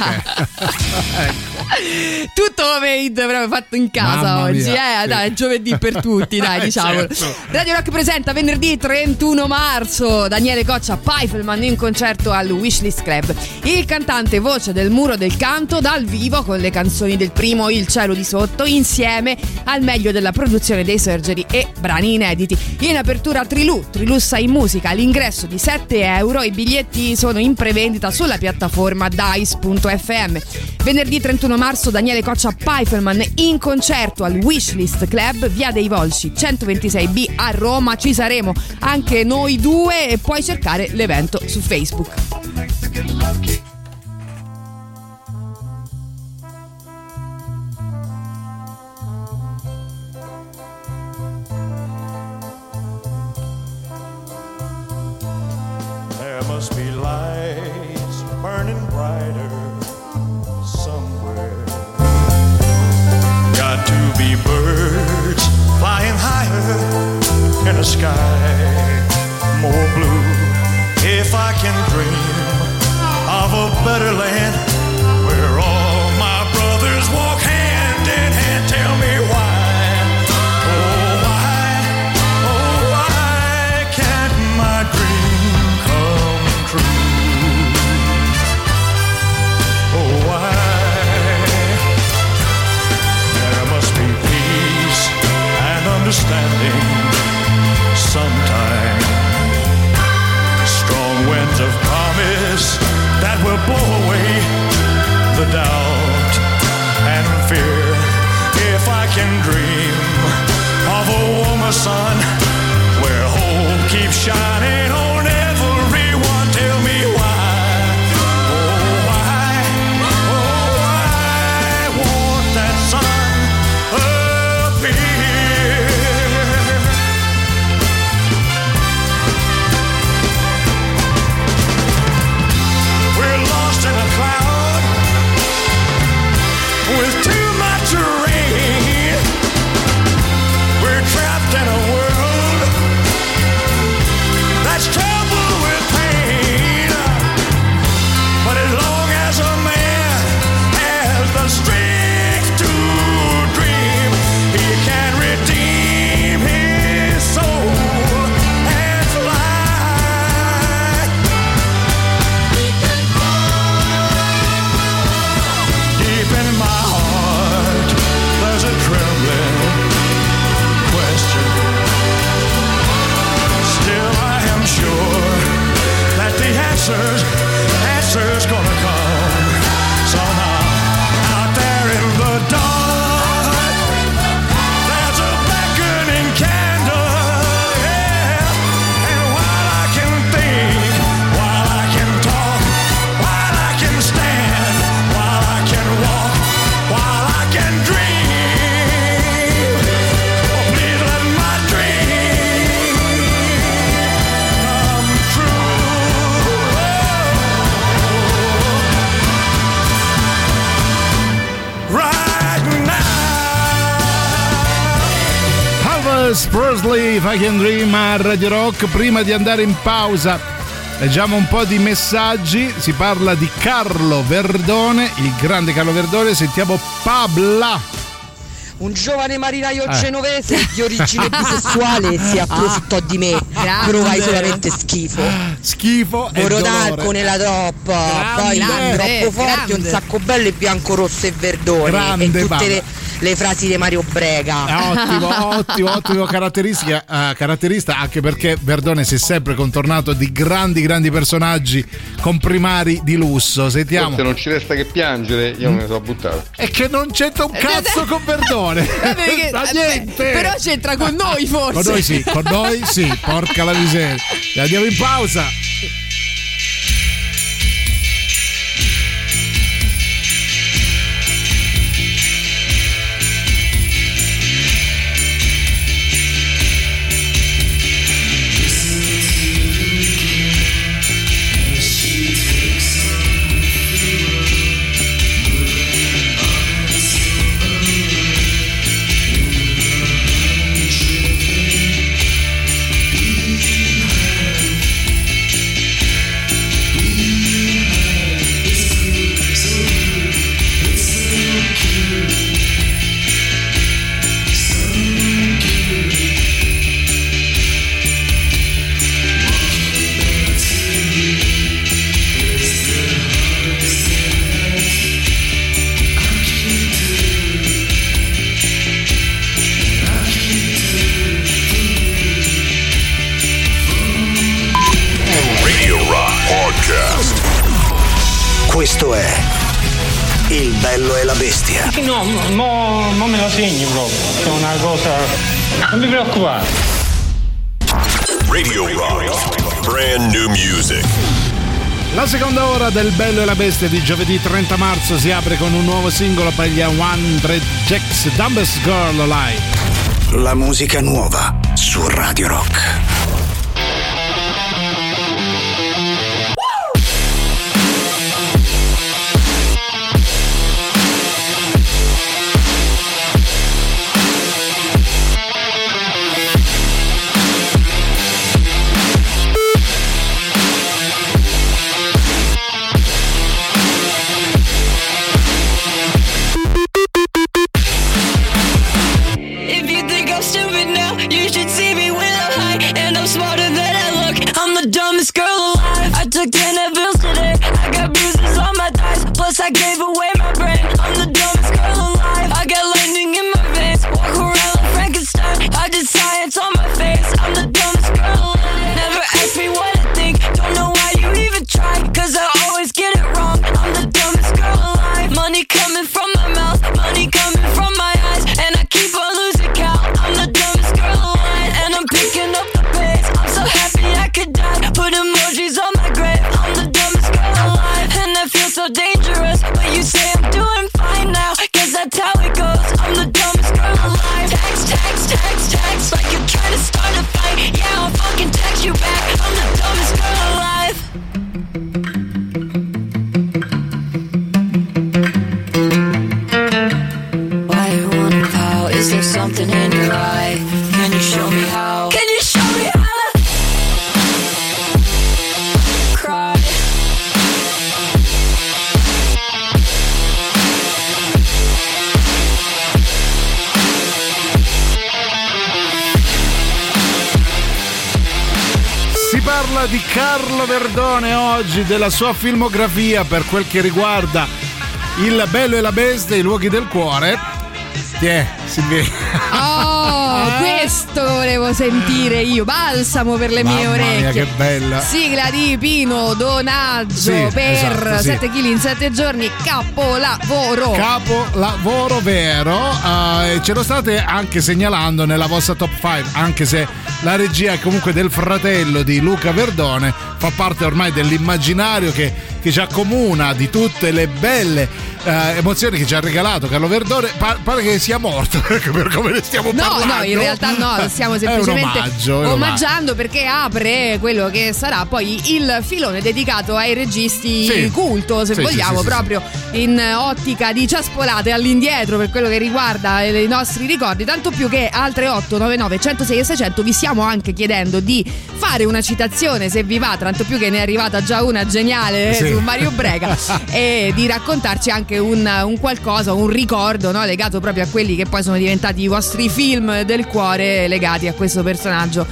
tutto made proprio fatto in casa. Mamma oggi mia, dai, giovedì per tutti, dai, diciamolo. Radio Rock presenta venerdì 31 marzo, Daniele Coccia Pfeifferman in concerto al Wishlist Club, il cantante voce del Muro del Canto dal vivo con le canzoni del primo Il cielo di sotto, insieme al meglio della produzione dei Surgery e brani inediti. In apertura Trilù Sai Musica, l'ingresso di €7, i biglietti sono in prevendita sulla piattaforma dice.fm. Venerdì 31 marzo Daniele Coccia Pfeifferman in concerto al Wishlist Club, Via dei Volsci 126B a Roma, ci saremo anche noi due e puoi cercare l'evento su Facebook. There must be lights burning brighter somewhere. Got to be birds flying higher in a sky more blue. If I can dream of a better land where all my brothers walk hand in hand, tell me why, oh why can't my dream come true? Oh why, there must be peace and understanding sometime. Winds of promise that will blow away the doubt and fear. If I can dream of a warmer sun where hope keeps shining on everyone, tell me why, oh why, Elvis Presley, If I Can Dream a Radio Rock. Prima di andare in pausa leggiamo un po' di messaggi. Si parla di Carlo Verdone, il grande Carlo Verdone. Sentiamo Pabla. Un giovane marinaio genovese di origine bisessuale si approfittò di me. Provai solamente schifo. Borotalco nella troppa, poi troppo forte, Un sacco bello e Bianco rosso e verdone. Grande, e tutte le frasi di Mario Brega. Ottimo caratteristica, anche perché Verdone si è sempre contornato di grandi personaggi comprimari di lusso. Sentiamo. Forse non ci resta che piangere, io me ne sono buttato. E che non c'entra un cazzo con Verdone. Però c'entra con noi forse. Con noi sì, porca la miseria. Andiamo in pausa. Questo è Il Bello e la Bestia. No, non me lo segno proprio. È una cosa. Non mi preoccupare. Radio Rock, brand new music. La seconda ora del Bello e la Bestia di giovedì 30 marzo si apre con un nuovo singolo per gli 100 Jacks, Dumbest Girl Alive. La musica nuova su Radio Rock. I gave away my brain, I'm the dumbest girl alive. I got lightning in my veins, walk around like Frankenstein. I did science on my face, I'm the dumbest girl alive. Never ask me what I think, don't know why you even try, cause I always get it wrong, I'm the dumbest girl alive. Money coming from my mouth, money coming from my eyes, and I keep on losing count, I'm the dumbest girl alive. And I'm picking up the pace, I'm so happy I could die, put emojis on my grave, I'm the dumbest girl alive. And I feel so dangerous, but you say I'm doing fine now, cause that's how it goes, I'm the dumbest girl alive. Text, like you're trying to start a fight. Yeah, I'll fucking text you back, I'm the dumbest girl alive. Why you wanna pout? Is there something in your eye? Can you show me how? Parla di Carlo Verdone oggi, della sua filmografia per quel che riguarda Il Bello e la Bestia, i luoghi del cuore. Tiè, Silvia. Questo volevo sentire io, balsamo per le mie orecchie. Mia, che bella. Sigla di Pino Donaggio, sì, per esatto, 7 chili in 7 giorni, capolavoro vero. Ce lo state anche segnalando nella vostra top 5, anche se la regia comunque del fratello di Luca Verdone fa parte ormai dell'immaginario che ci accomuna, di tutte le belle emozioni che ci ha regalato Carlo Verdone. Pare che sia morto per come ne stiamo parlando. No, in realtà no, stiamo semplicemente omaggiando perché apre quello che sarà poi il filone dedicato ai registi culto, se vogliamo, proprio in ottica di ciaspolate all'indietro per quello che riguarda i nostri ricordi, tanto più che altre 899 106 e 600 vi stiamo anche chiedendo di fare una citazione se vi va, tanto più che ne è arrivata già una geniale su Mario Brega e di raccontarci anche un qualcosa, un ricordo, no, legato proprio a quelli che poi sono diventati i vostri film del cuore legati a questo personaggio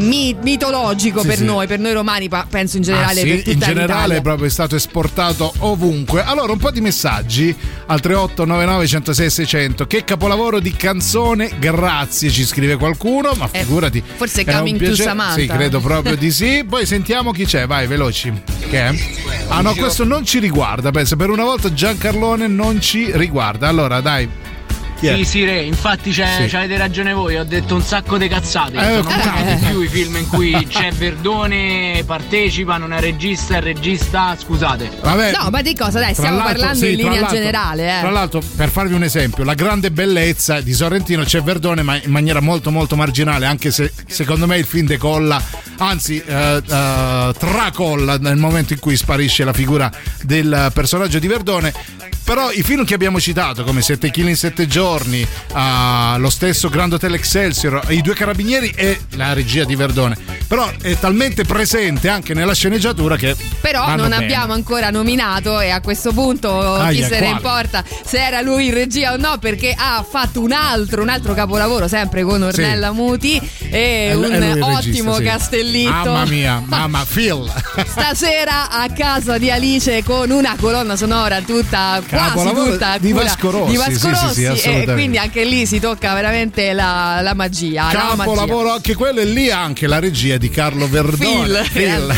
mitologico noi, per noi romani, penso in generale per tutta in generale è proprio stato esportato ovunque. Allora, un po' di messaggi al 3899 106 600. Che capolavoro di canzone, grazie, ci scrive qualcuno, ma figurati, forse Coming to Samantha. Sì, credo proprio di sì. Poi sentiamo chi c'è, vai veloci. Che è? Ah no, questo non ci riguarda, penso, per una volta Giancarlone non ci riguarda. Allora dai. Sì, re, infatti avete ragione voi, ho detto un sacco di cazzate, non di più i film in cui c'è Verdone, partecipa, non è regista, è regista, scusate. Vabbè, no, ma di cosa? Dai, stiamo parlando in linea generale. Tra l'altro, per farvi un esempio, La grande bellezza di Sorrentino c'è Verdone, ma in maniera molto molto marginale, anche se secondo me il film decolla, anzi tracolla nel momento in cui sparisce la figura del personaggio di Verdone. Però i film che abbiamo citato, come Sette chili in 7 giorni, lo stesso Grand Hotel Excelsior, I due carabinieri e la regia di Verdone, però è talmente presente anche nella sceneggiatura che però non abbiamo ancora nominato, e a questo punto chi se ne importa se era lui in regia o no, perché ha fatto un altro capolavoro sempre con Ornella Muti e un ottimo Castellitto. Mamma mia, Phil stasera a casa di Alice con una colonna sonora tutta tutta di Vasco Rossi, e quindi anche lì si tocca veramente la magia. Capolavoro anche quello, e lì anche la regia di Carlo Verdone. Phil.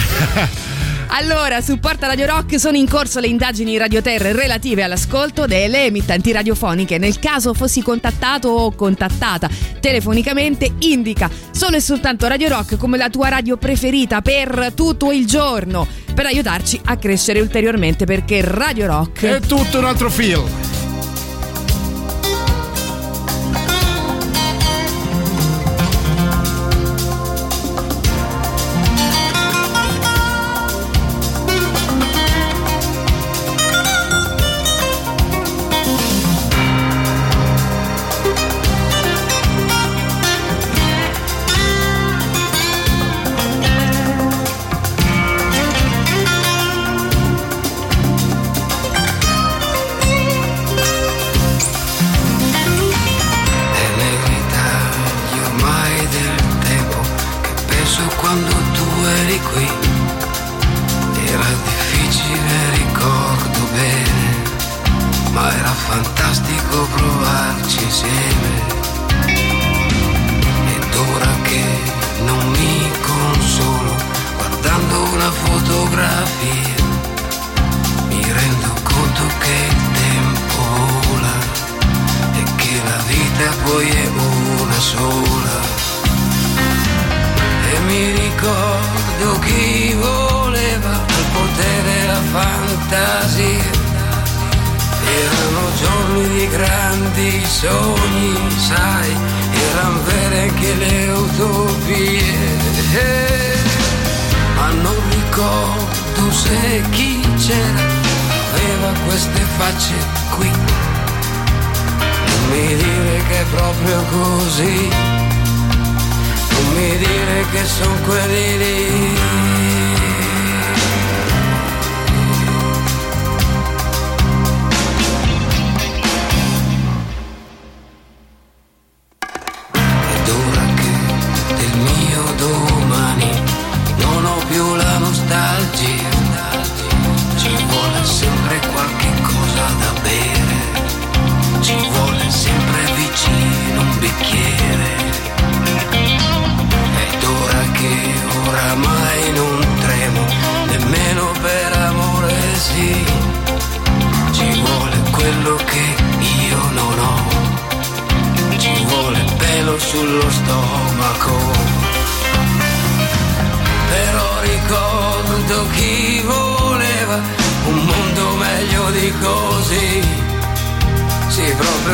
Allora, supporta Radio Rock, sono in corso le indagini radioterre relative all'ascolto delle emittenti radiofoniche. Nel caso fossi contattato o contattata telefonicamente, indica solo e soltanto Radio Rock come la tua radio preferita per tutto il giorno, per aiutarci a crescere ulteriormente, perché Radio Rock è tutto un altro feel.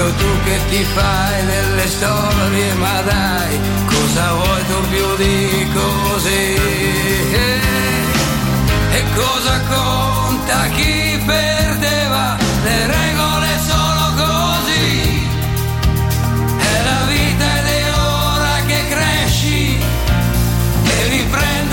proprio tu che ti fai delle storie, ma dai, cosa vuoi tu più di così? E cosa conta chi perdeva le regole? Solo così è la vita ed è ora che cresci, devi prendere.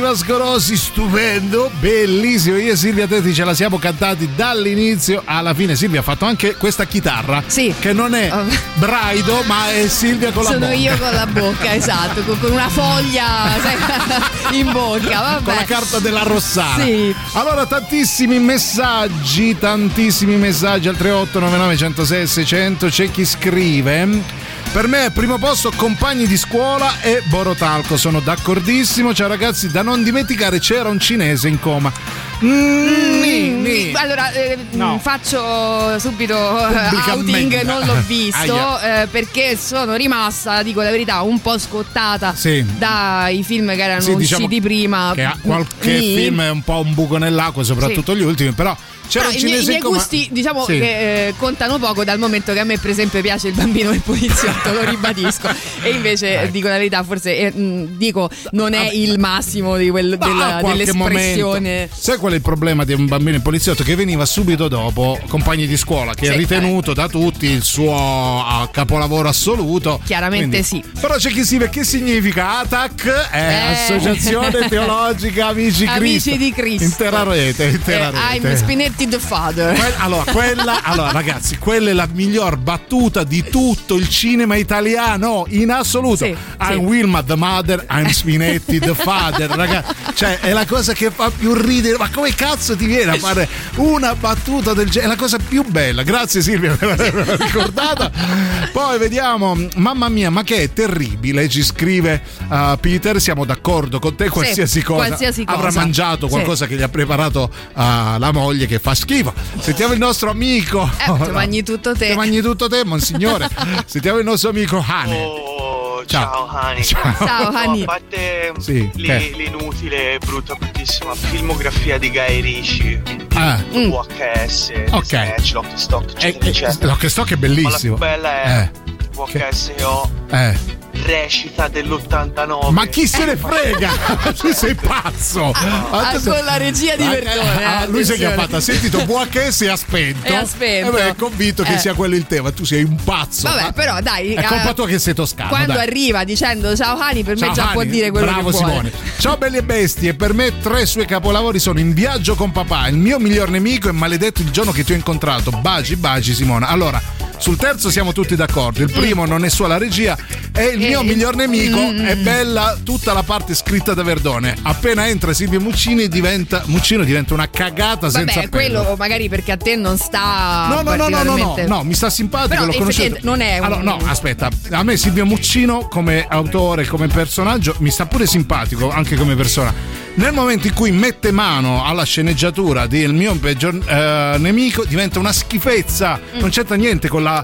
Mascorosi, stupendo, bellissimo. Io e Silvia Teti ce la siamo cantati dall'inizio alla fine. Silvia ha fatto anche questa chitarra, sì, che non è braido, ma è Silvia con la bocca. Sono io con la bocca, esatto, con una foglia in bocca, vabbè, con la carta della Rossana. Sì. Allora, tantissimi messaggi al 3899 106 600. C'è chi scrive: per me al primo posto Compagni di scuola e Borotalco, sono d'accordissimo. Ciao ragazzi, da non dimenticare c'era un cinese in coma. Allora no, faccio subito outing, non l'ho visto perché sono rimasta, dico la verità, un po' scottata, sì, dai film che erano, sì, diciamo, usciti prima, che qualche film è un po' un buco nell'acqua, soprattutto, sì, gli ultimi, però c'era un cinese. I miei gusti, diciamo, sì, che contano poco, dal momento che a me per esempio piace Il bambino e il poliziotto, lo ribadisco, e invece dico la verità, forse non è il massimo di dell'espressione momento. Sai qual è il problema di Un bambino e il poliziotto? Che veniva subito dopo Compagni di scuola, che sì, è ritenuto da tutti il suo capolavoro assoluto, chiaramente. Quindi, sì, però c'è chi scrive: che significa ATAC? Associazione Teologica Amici di Cristo, intera rete. I'm Spinetti the father. Allora ragazzi, quella è la miglior battuta di tutto il cinema italiano in assoluto. Sì, I'm Wilma the mother, I'm Spinetti the father, ragazzi, cioè è la cosa che fa più ridere. Ma come cazzo ti viene a fare una battuta del genere? È la cosa più bella. Grazie Silvia per averla ricordata. Poi vediamo, mamma mia, ma che è terribile, ci scrive Peter: siamo d'accordo con te, qualsiasi cosa avrà mangiato qualcosa che gli ha preparato la moglie, che fa schifo. Sentiamo il nostro amico. Ti mangi tutto te. Ti mangi tutto te, monsignore. Sentiamo il nostro amico Hane. Ciao Hani. Ciao Hani. A parte l'inutile, bruttissima filmografia di Guy Ritchie, VHS, Snatch, Lock Stock, Lock Stock è bellissimo. Ma la più bella è VHS. Che ho recita dell'89. Ma chi se ne frega? Tu sei pazzo. Con la regia di Verdone. Lui si è chiamato, ha sentito VHS e ha spento. Beh, è convinto che sia quello il tema. Tu sei un pazzo. Vabbè, però dai, è colpa tua che sei toscano. Quando dai. Arriva dicendo ciao Hani, per ciao me già Hani, può dire quello bravo che vuole. Simone. Ciao belli e bestie, per me tre suoi capolavori sono In viaggio con papà, Il mio miglior nemico e Maledetto il giorno che ti ho incontrato. Baci baci Simona. Allora, sul terzo siamo tutti d'accordo. Il primo non è sua la regia, è Il mio miglior nemico. È bella tutta la parte scritta da Verdone. Appena entra Silvio Muccino diventa una cagata senza vabbè, appello. Quello magari perché a te non sta. No, mi sta simpatico, però l'ho conosciuto. Non è un... Allora, no, aspetta. A me Silvio Muccino come autore, come personaggio, mi sta pure simpatico anche come persona. Nel momento in cui mette mano alla sceneggiatura di Il mio peggior nemico diventa una schifezza. Non c'entra niente con la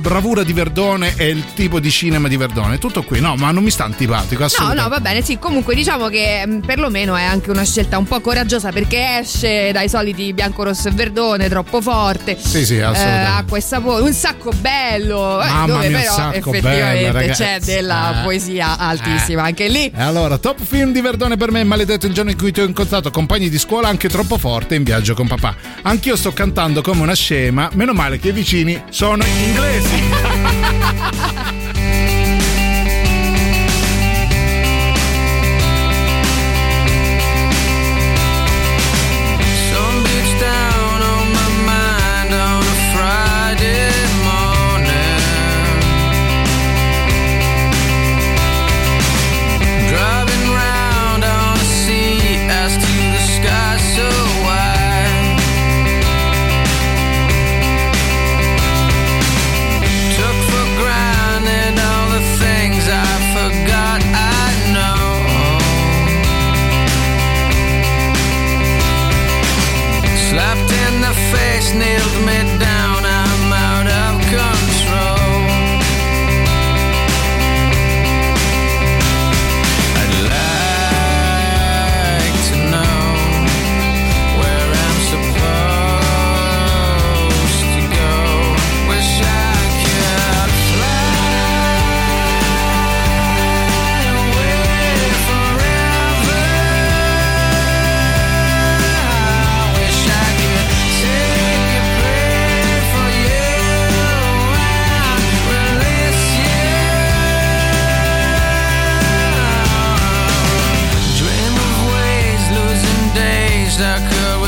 bravura di Verdone e il tipo di cinema di Verdone. Tutto qui, no, ma non mi sta antipatico assolutamente. No, va bene, sì, comunque diciamo che perlomeno è anche una scelta un po' coraggiosa, perché esce dai soliti Bianco rosso e verdone, troppo forte. Sì, assolutamente. Acqua e sapone, Un sacco bello, dove mia, però effettivamente bello, c'è della poesia altissima anche lì. Allora, top film di Verdone per me: Maledetto il giorno in cui ti ho incontrato, Compagni di scuola, anche troppo forte, In viaggio con papà. Anch'io sto cantando come una scema, meno male che i vicini sono inglesi. Nailed me down, I'm out of control. I'd like to know where I'm supposed to go. Wish I could fly away forever. I wish I could say how could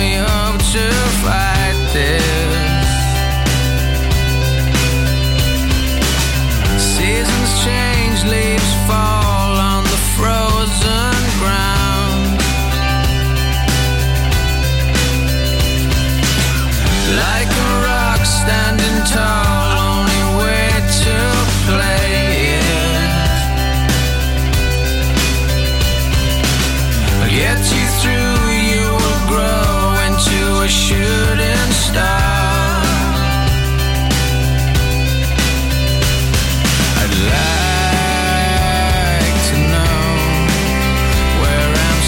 we hope to fight this? Seasons change, leaves fall on the frozen ground. Like a rock standing tall, only way to play it. I'll get you through, grow into a shooting star. I'd like to know where I'm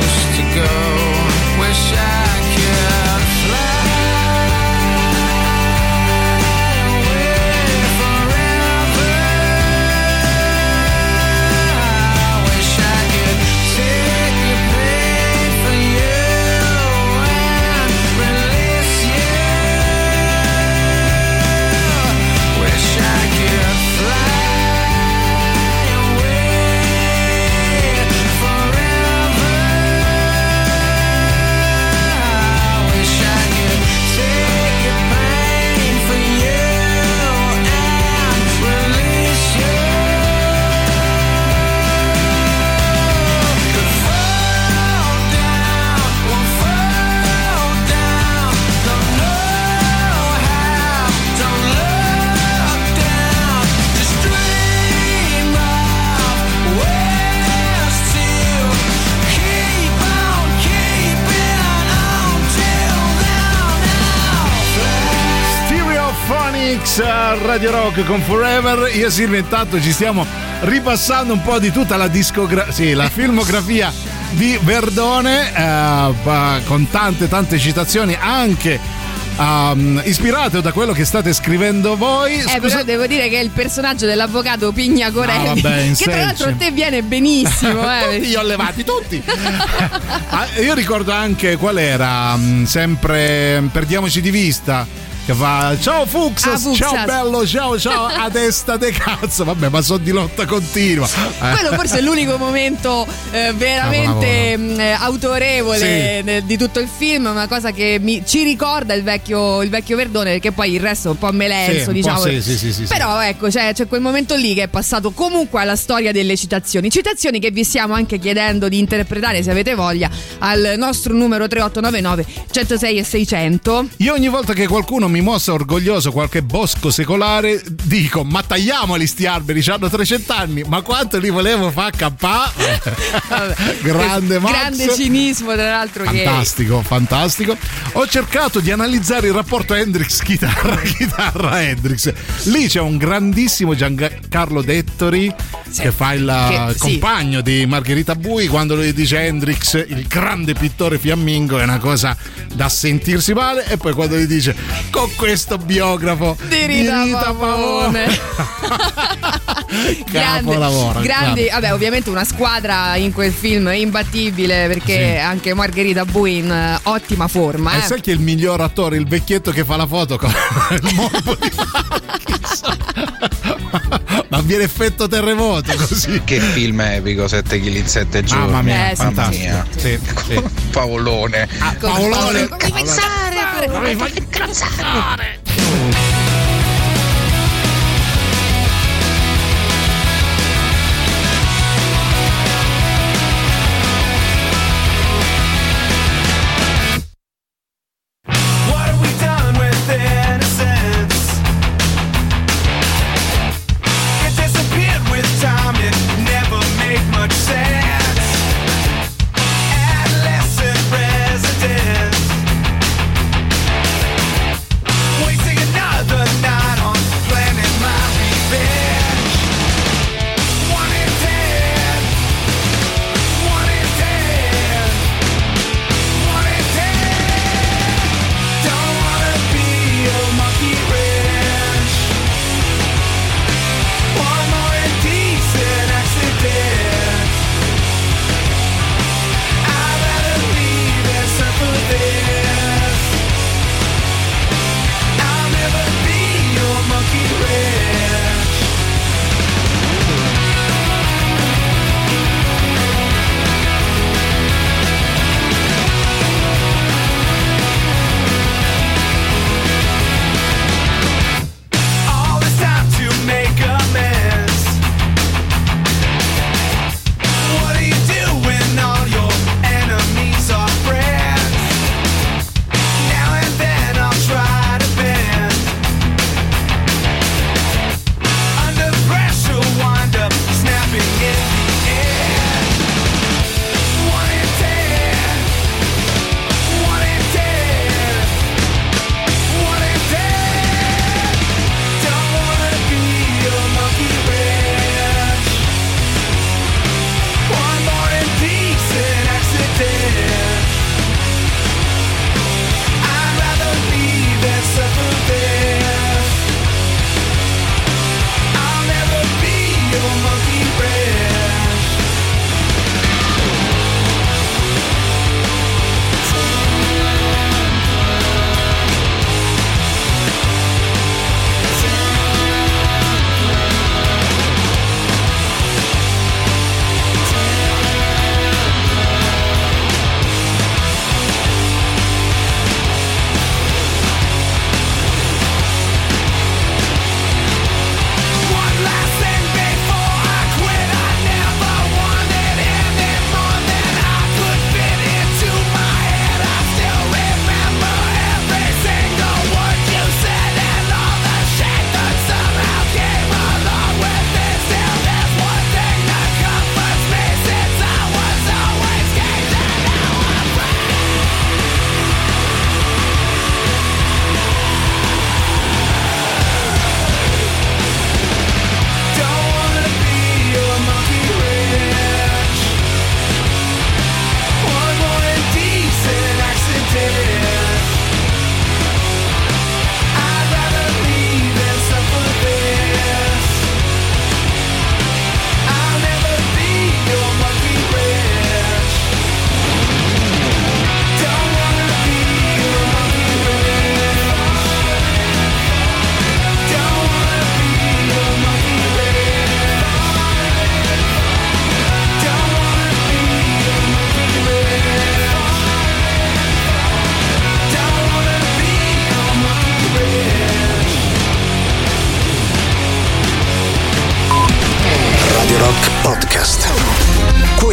supposed to go. Wish I could fly away forever. I wish I could take you back. Radio Rock con Forever. Io Silvia, intanto ci stiamo ripassando un po' di tutta la la filmografia di Verdone, con tante citazioni anche ispirato da quello che state scrivendo voi. Scusa... però devo dire che il personaggio dell'avvocato Pignacorelli, che senso. Tra l'altro a te viene benissimo. Tutti li ho levati, tutti. Io ricordo anche qual era, sempre Perdiamoci di vista, che fa ciao Fuxas, ciao bello, ciao a testa de cazzo, vabbè, ma sono di lotta continua. Quello forse è l'unico momento veramente autorevole, sì, di tutto il film, una cosa che ci ricorda il vecchio Verdone, perché poi il resto è un po' melenso, sì, diciamo. Sì, però ecco, c'è quel momento lì che è passato comunque alla storia delle citazioni che vi stiamo anche chiedendo di interpretare, se avete voglia, al nostro numero 3899 106 e 600. Io ogni volta che qualcuno mi mostra orgoglioso qualche bosco secolare dico: ma tagliamoli sti alberi, hanno 300 anni, ma quanto li volevo far cappà. Grande Max, grande cinismo, tra l'altro, fantastico. Ho cercato di analizzare il rapporto Hendrix chitarra Hendrix, lì c'è un grandissimo Giancarlo Dettori, sì, che fa il compagno di Margherita Bui, quando lui dice Hendrix il grande pittore fiammingo, è una cosa da sentirsi male, e poi quando gli dice con questo biografo di Rita Pavone. Grandi, vabbè, ovviamente una squadra in quel film imbattibile, perché anche Margherita Bui in ottima forma. E sai che il miglior attore, il vecchietto che fa la foto con il morbo di ma viene effetto terremoto così. Che film epico, 7 chili in 7 giorni. Mamma mia. Sì. Paolone. Paolone. Come pensare? Singing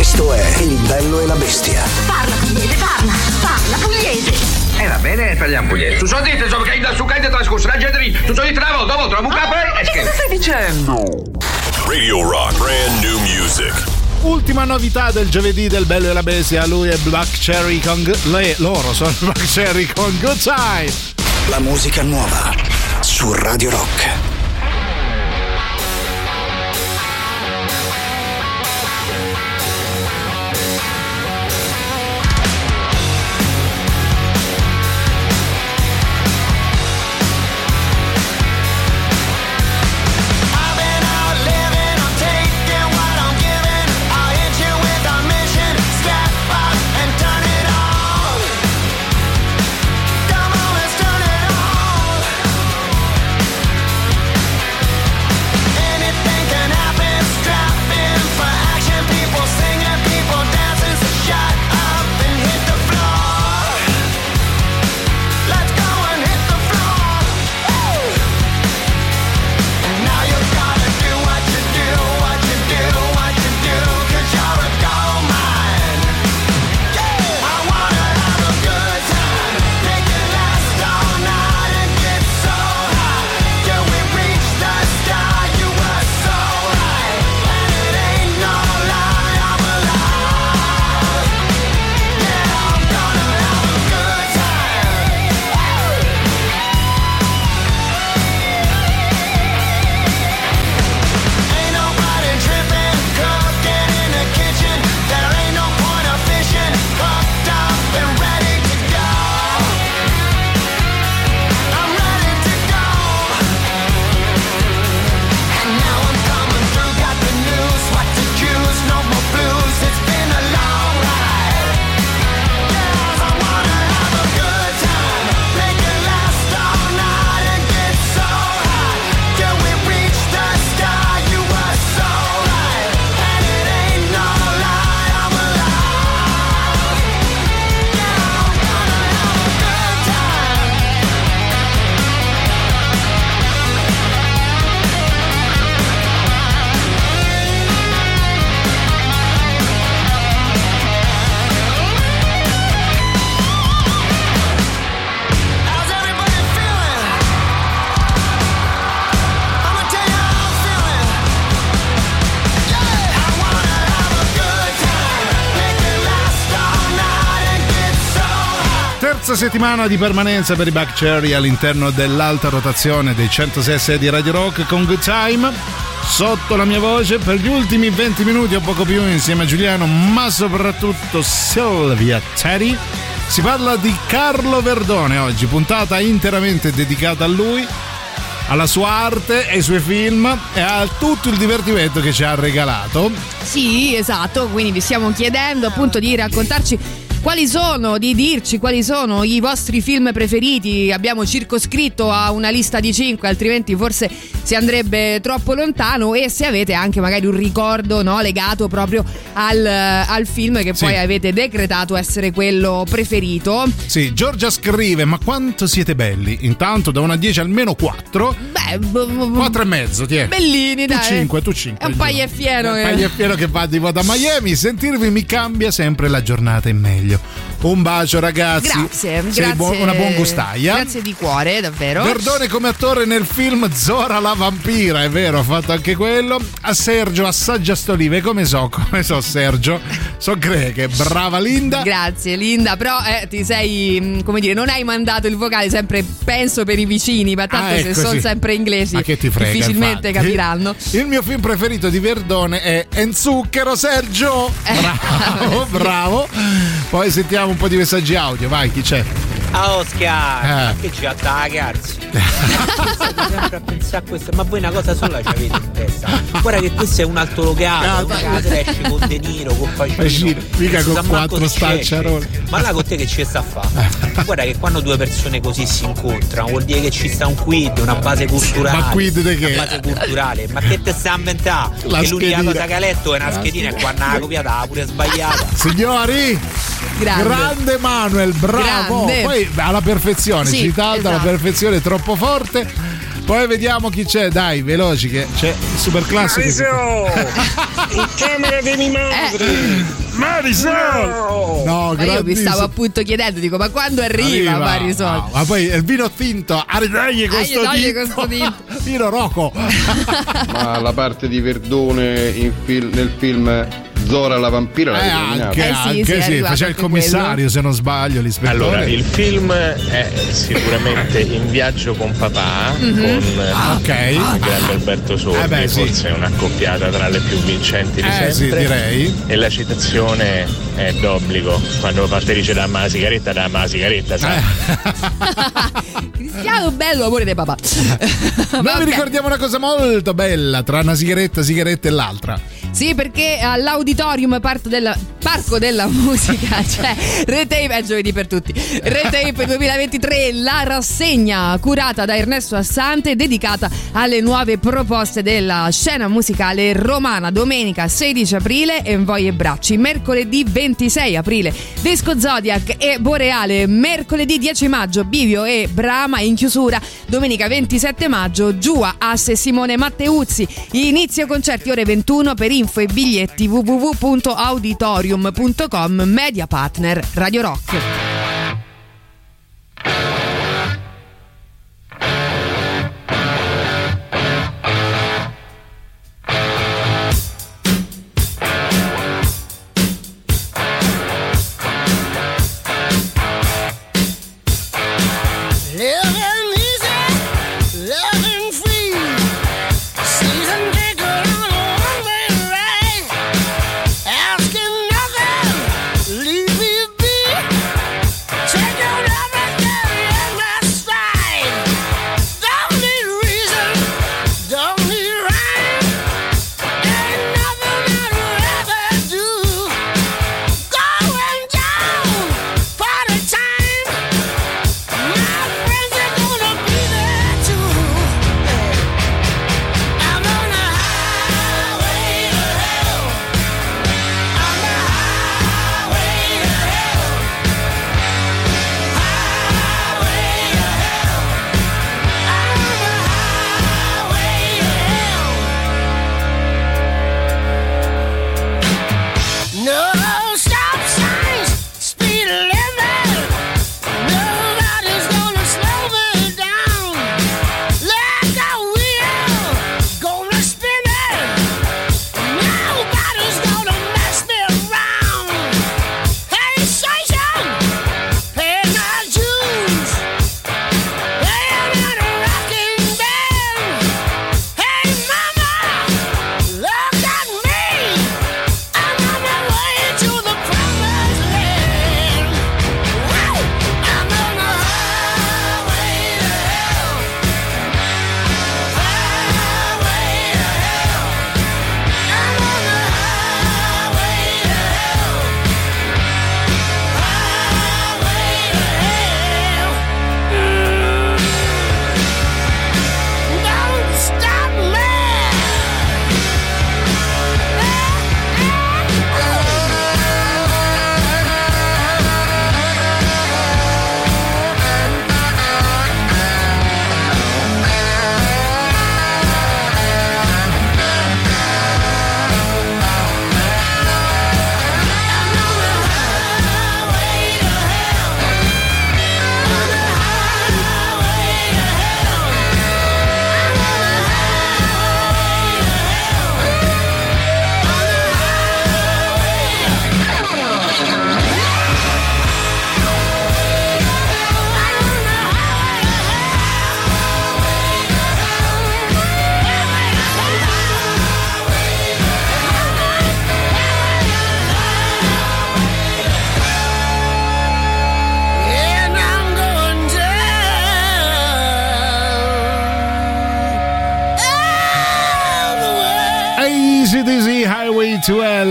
Questo è Il Bello e la Bestia. Parla pugliese, parla pugliese. Va bene, parliamo pugliese. Tu so dite, insomma, che da su caide trascorso, raggedri. Tu so dite una volta, un capo e che cosa stai dicendo? Radio Rock, brand new music. Ultima novità del giovedì del Bello e la Bestia, lui è Black Cherry con loro sono Black Cherry con Good Time. La musica nuova su Radio Rock. Settimana di permanenza per i Black Cherry all'interno dell'alta rotazione dei 106 di Radio Rock con Good Time sotto la mia voce per gli ultimi 20 minuti o poco più insieme a Giuliano, ma soprattutto Silvia Teti. Si parla di Carlo Verdone oggi, puntata interamente dedicata a lui, alla sua arte, ai suoi film e a tutto il divertimento che ci ha regalato. Sì, esatto, quindi vi stiamo chiedendo appunto di raccontarci quali sono i vostri film preferiti. Abbiamo circoscritto a una lista di 5, altrimenti forse si andrebbe troppo lontano, e se avete anche magari un ricordo, no, legato proprio al film che poi avete decretato essere quello preferito. Sì, Giorgia scrive: ma quanto siete belli. Intanto da 1 a 10 almeno 4. Beh, 4 e mezzo, tiè. Bellini, dai. Tu 5. È un pagliaffiero. Che va di moda a Miami. Sentirvi mi cambia sempre la giornata in meglio. Un bacio ragazzi. Grazie. Una buon gustaia. Grazie di cuore, davvero. Verdone come attore nel film Zora la vampira, è vero, ha fatto anche quello. A Sergio assaggia st'olive, come so Sergio. So greche, brava Linda. Grazie Linda, però ti sei, come dire, non hai mandato il vocale, sempre penso per i vicini, ma tanto ecco, se sono sempre inglesi, ma che ti frega, difficilmente infatti capiranno. Il mio film preferito di Verdone è En zucchero Sergio. Bravo. Poi sentiamo un po' di messaggi audio, vai, chi c'è? Ah, Oscar, che c'è da ragazzi? State sempre a pensare a questo, ma voi una cosa sola ci avete in testa. Guarda che questo è un altro locale, esci con De Niro, con Pacino, mica con 4 stacciaroli. Ma là con te che ci sta a fare? Guarda che quando due persone così si incontrano vuol dire che ci sta un quid, una base culturale. Ma quid di che? Una base culturale. Ma che te sta a inventare? Che l'unica cosa che ha letto è una schedina e quando l'ha copiata ha pure sbagliata. Signori! Grande Manuel, bravo. Grande. Poi alla perfezione, citata alla perfezione, troppo forte. Poi vediamo chi c'è, dai, veloci, che c'è il superclassico. In camera dei miei madri. Marisol! No, ma io vi stavo appunto chiedendo, dico, ma quando arriva Marisol? No, ma poi il vino tinto, dagli questo vino roco. Ma la parte di Verdone nel film Zora la vampira anche sì, faceva il commissario quello. Se non sbaglio, l'ispettore. Allora, il film è sicuramente In viaggio con papà, con Alberto Sordi, forse è una accoppiata tra le più vincenti di sempre. Sì, direi. E la citazione è d'obbligo, quando parte dice dammi la sigaretta, sai. Cristiano Bello, amore dei papà. Noi vi ricordiamo una cosa molto bella tra una sigaretta e l'altra. Sì, perché all'auditorium Parco della Musica, cioè Retape, è giovedì per tutti. Retape 2023, la rassegna curata da Ernesto Assante, dedicata alle nuove proposte della scena musicale romana. Domenica 16 aprile Envoi e Bracci, mercoledì 26 aprile Disco Zodiac e Boreale, mercoledì 10 maggio Bivio e Brahma, in chiusura domenica 27 maggio Giua, Asse e Simone Matteuzzi. Inizio concerti ore 21, per info e biglietti www.auditorium.com, media partner Radio Rock.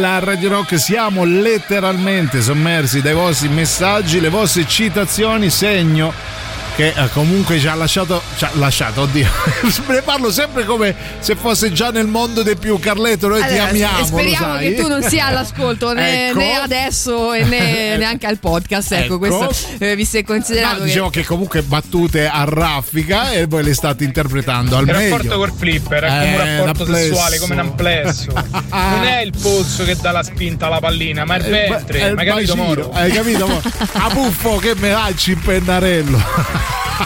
A Radio Rock siamo letteralmente sommersi dai vostri messaggi, le vostre citazioni, segno che comunque ci ha lasciato, oddio, ne parlo sempre come se fosse già nel mondo dei più. Carletto, noi allora, ti amiamo, speriamo, lo sai, che tu non sia all'ascolto né, ecco, né adesso e né, neanche al podcast, ecco, questo vi sei considerato, no, dicevo che comunque battute a raffica e voi le state interpretando al meglio. Il rapporto col flipper è come un rapporto sessuale, come un amplesso. Non è il polso che dà la spinta alla pallina, ma il ventre, ma hai capito, Moro? Hai capito, Moro? A buffo che me lacci in pennarello.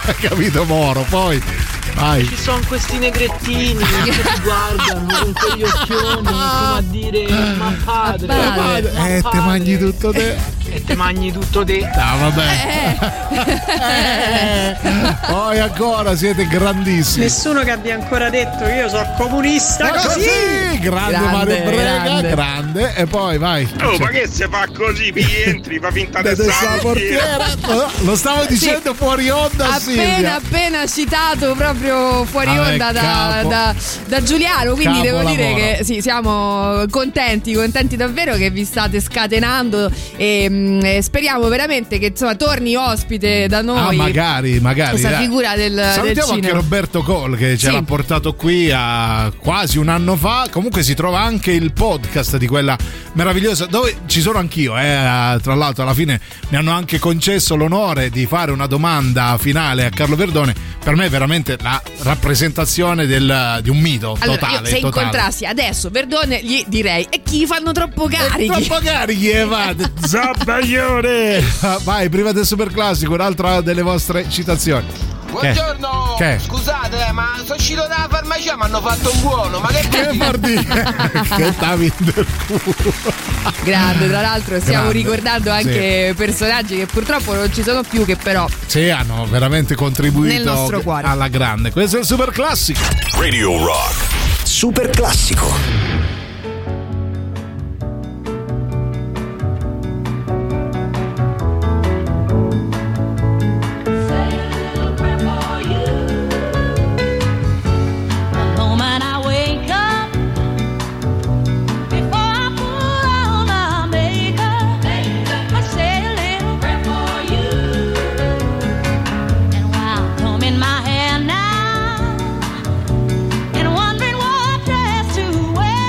Hai capito, Moro? Poi vai. Ci sono questi negrettini che ti guardano con quegli occhioni come a dire ma padre, ma padre. Te mangi tutto te. E te mangi tutto te. Ah, vabbè. Poi ancora siete grandissimi. Nessuno che abbia ancora detto io sono comunista, così. Grande Mario Brega, grande. E poi vai. Oh, ma che se fa così? Mi entri, fa finta di portiera. Lo stavo dicendo fuori onda, appena citato proprio fuori onda da Giuliano, quindi devo dire che sì, siamo contenti davvero che vi state scatenando e speriamo veramente che insomma torni ospite da noi. Ah, magari questa figura del cinema. Anche Roberto Cole che ce l'ha portato qui a quasi un anno fa. Comunque si trova anche il podcast di quella meravigliosa, dove ci sono anch'io, tra l'altro alla fine mi hanno anche concesso l'onore di fare una domanda finale a Carlo Verdone. Per me è veramente la rappresentazione di un mito totale. Allora, se incontrassi adesso Verdone gli direi: e chi fanno troppo carichi? Zabbaglione! Vai, prima del super classico, un'altra delle vostre citazioni. Buongiorno! Scusate, ma sono uscito dalla farmacia, mi hanno fatto un buono, ma che vuol dire? Che tavi del culo! Grande, tra l'altro stiamo ricordando anche personaggi che purtroppo non ci sono più, che però sì, hanno veramente contribuito nel nostro cuore alla grande. Questo è il super classico. Radio Rock Super Classico. Way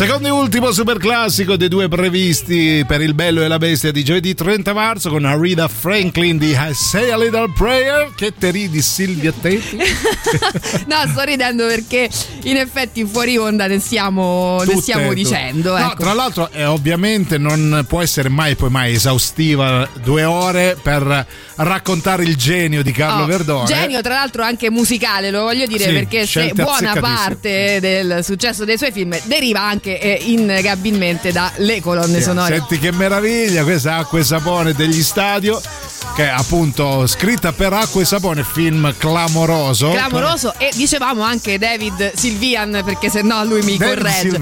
Secondo e ultimo super classico dei due previsti per Il Bello e la Bestia di giovedì 30 marzo con Aretha Franklin di I Say a Little Prayer. Che te ridi, Silvia Teti? No, sto ridendo perché in effetti fuori onda ne stiamo dicendo, ecco. No, tra l'altro ovviamente non può essere mai poi mai esaustiva 2 ore per raccontare il genio di Carlo Verdone. Genio tra l'altro anche musicale, lo voglio dire, sì, perché se buona parte del successo dei suoi film deriva anche innegabilmente dalle colonne sonore. Senti che meraviglia questa Acqua e sapone degli Stadio, che è appunto scritta per Acqua e sapone, film clamoroso e dicevamo anche David Silvian, perché se no lui mi corregge,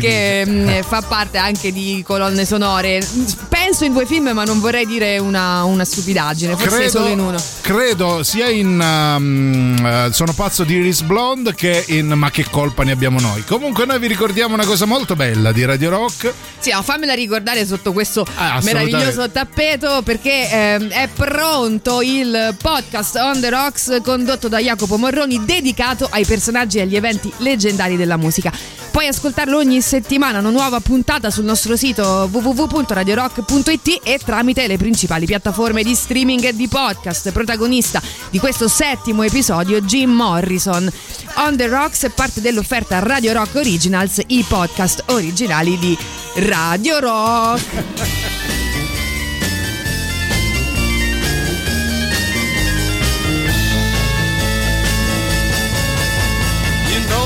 che fa parte anche di colonne sonore, penso in 2 film, ma non vorrei dire una stupidaggine, forse credo, solo in uno, credo sia in Sono pazzo di Iris Blonde che in Ma che colpa ne abbiamo noi. Comunque noi vi ricordiamo una cosa molto bella di Radio Rock. Sì, fammela ricordare sotto questo meraviglioso tappeto, perché è pronto il podcast On The Rocks condotto da Jacopo Morroni, dedicato ai personaggi e agli eventi leggendari della musica. Puoi ascoltarlo ogni settimana, una nuova puntata sul nostro sito www.radiorock.it e tramite le principali piattaforme di streaming e di podcast. Protagonista di questo 7° episodio Jim Morrison. On The Rocks è parte dell'offerta Radio Rock Originals, i podcast originali di Radio Rock.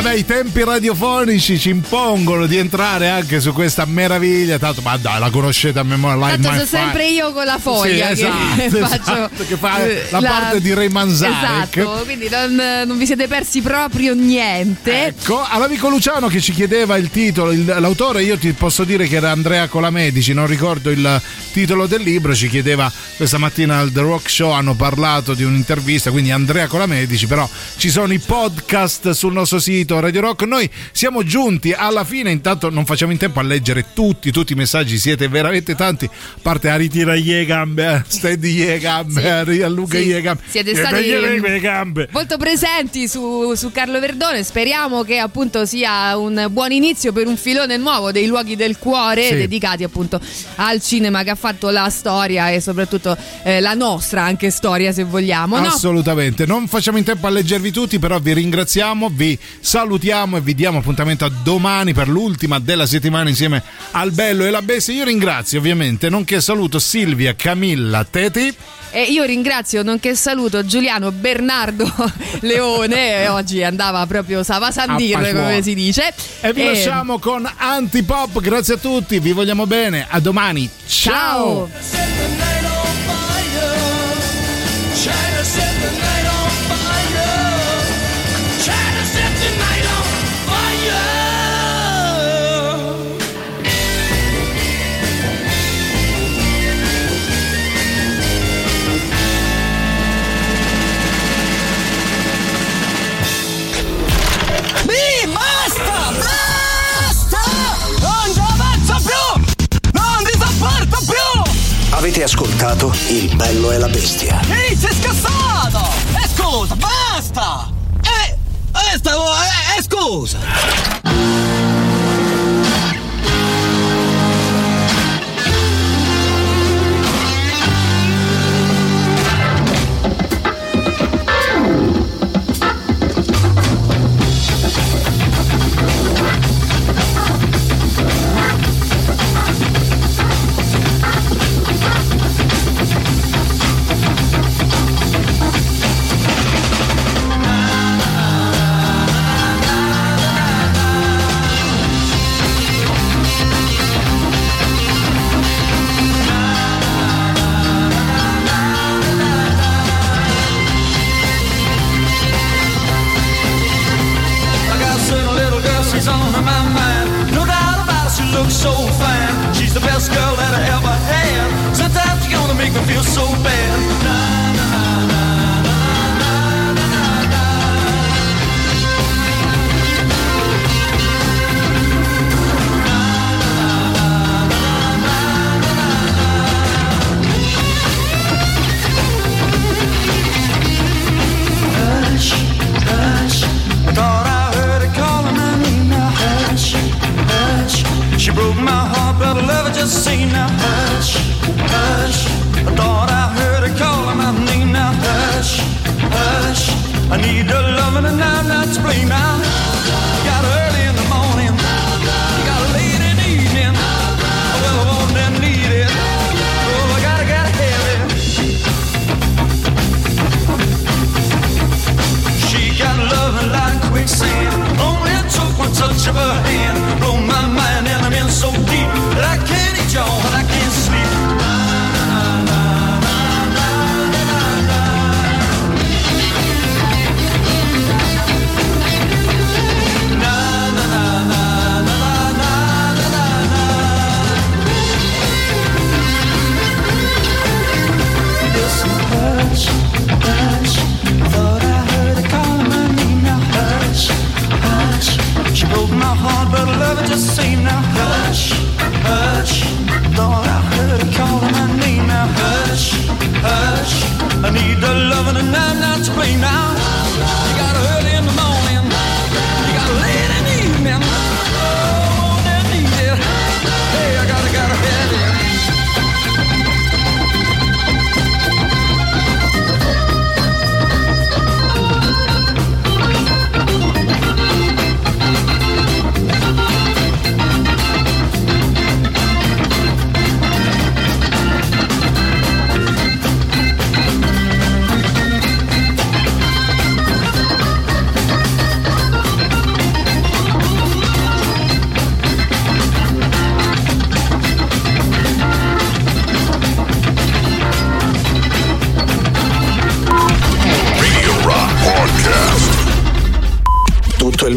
Vabbè, i tempi radiofonici ci impongono di entrare anche su questa meraviglia. Tanto, ma dai, la conoscete a memoria. Tanto sono sempre io con la foglia, sì, che esatto, faccio che fa la parte di Ray Manzarek. Esatto, quindi non vi siete persi proprio niente. Ecco, all'amico Luciano che ci chiedeva il titolo, l'autore, io ti posso dire che era Andrea Colamedici, non ricordo il titolo del libro. Ci chiedeva questa mattina al The Rock Show, hanno parlato di un'intervista, quindi Andrea Colamedici. Però ci sono i podcast sul nostro sito Radio Rock. Noi siamo giunti alla fine, intanto non facciamo in tempo a leggere tutti i messaggi, siete veramente tanti. A parte a ritira le gambe, stendi le gambe, sì, allunga le gambe. Siete stati gambe molto presenti su Carlo Verdone. Speriamo che appunto sia un buon inizio per un filone nuovo dei luoghi del cuore, sì, dedicati appunto al cinema che ha fatto la storia e soprattutto la nostra anche storia, se vogliamo. Assolutamente, no? Non facciamo in tempo a leggervi tutti, però vi ringraziamo, vi salutiamo e vi diamo appuntamento a domani per l'ultima della settimana insieme al Bello e la Bestia. Io ringrazio ovviamente, nonché saluto Silvia Camilla Teti. E io ringrazio, nonché saluto Giuliano Bernardo Leone, oggi andava proprio Sava Sandir, come si dice. E vi lasciamo con Antipop, grazie a tutti, vi vogliamo bene, a domani, ciao! Avete ascoltato Il Bello e la Bestia. Ehi, sei scassato! Scusa, basta! Scusa! il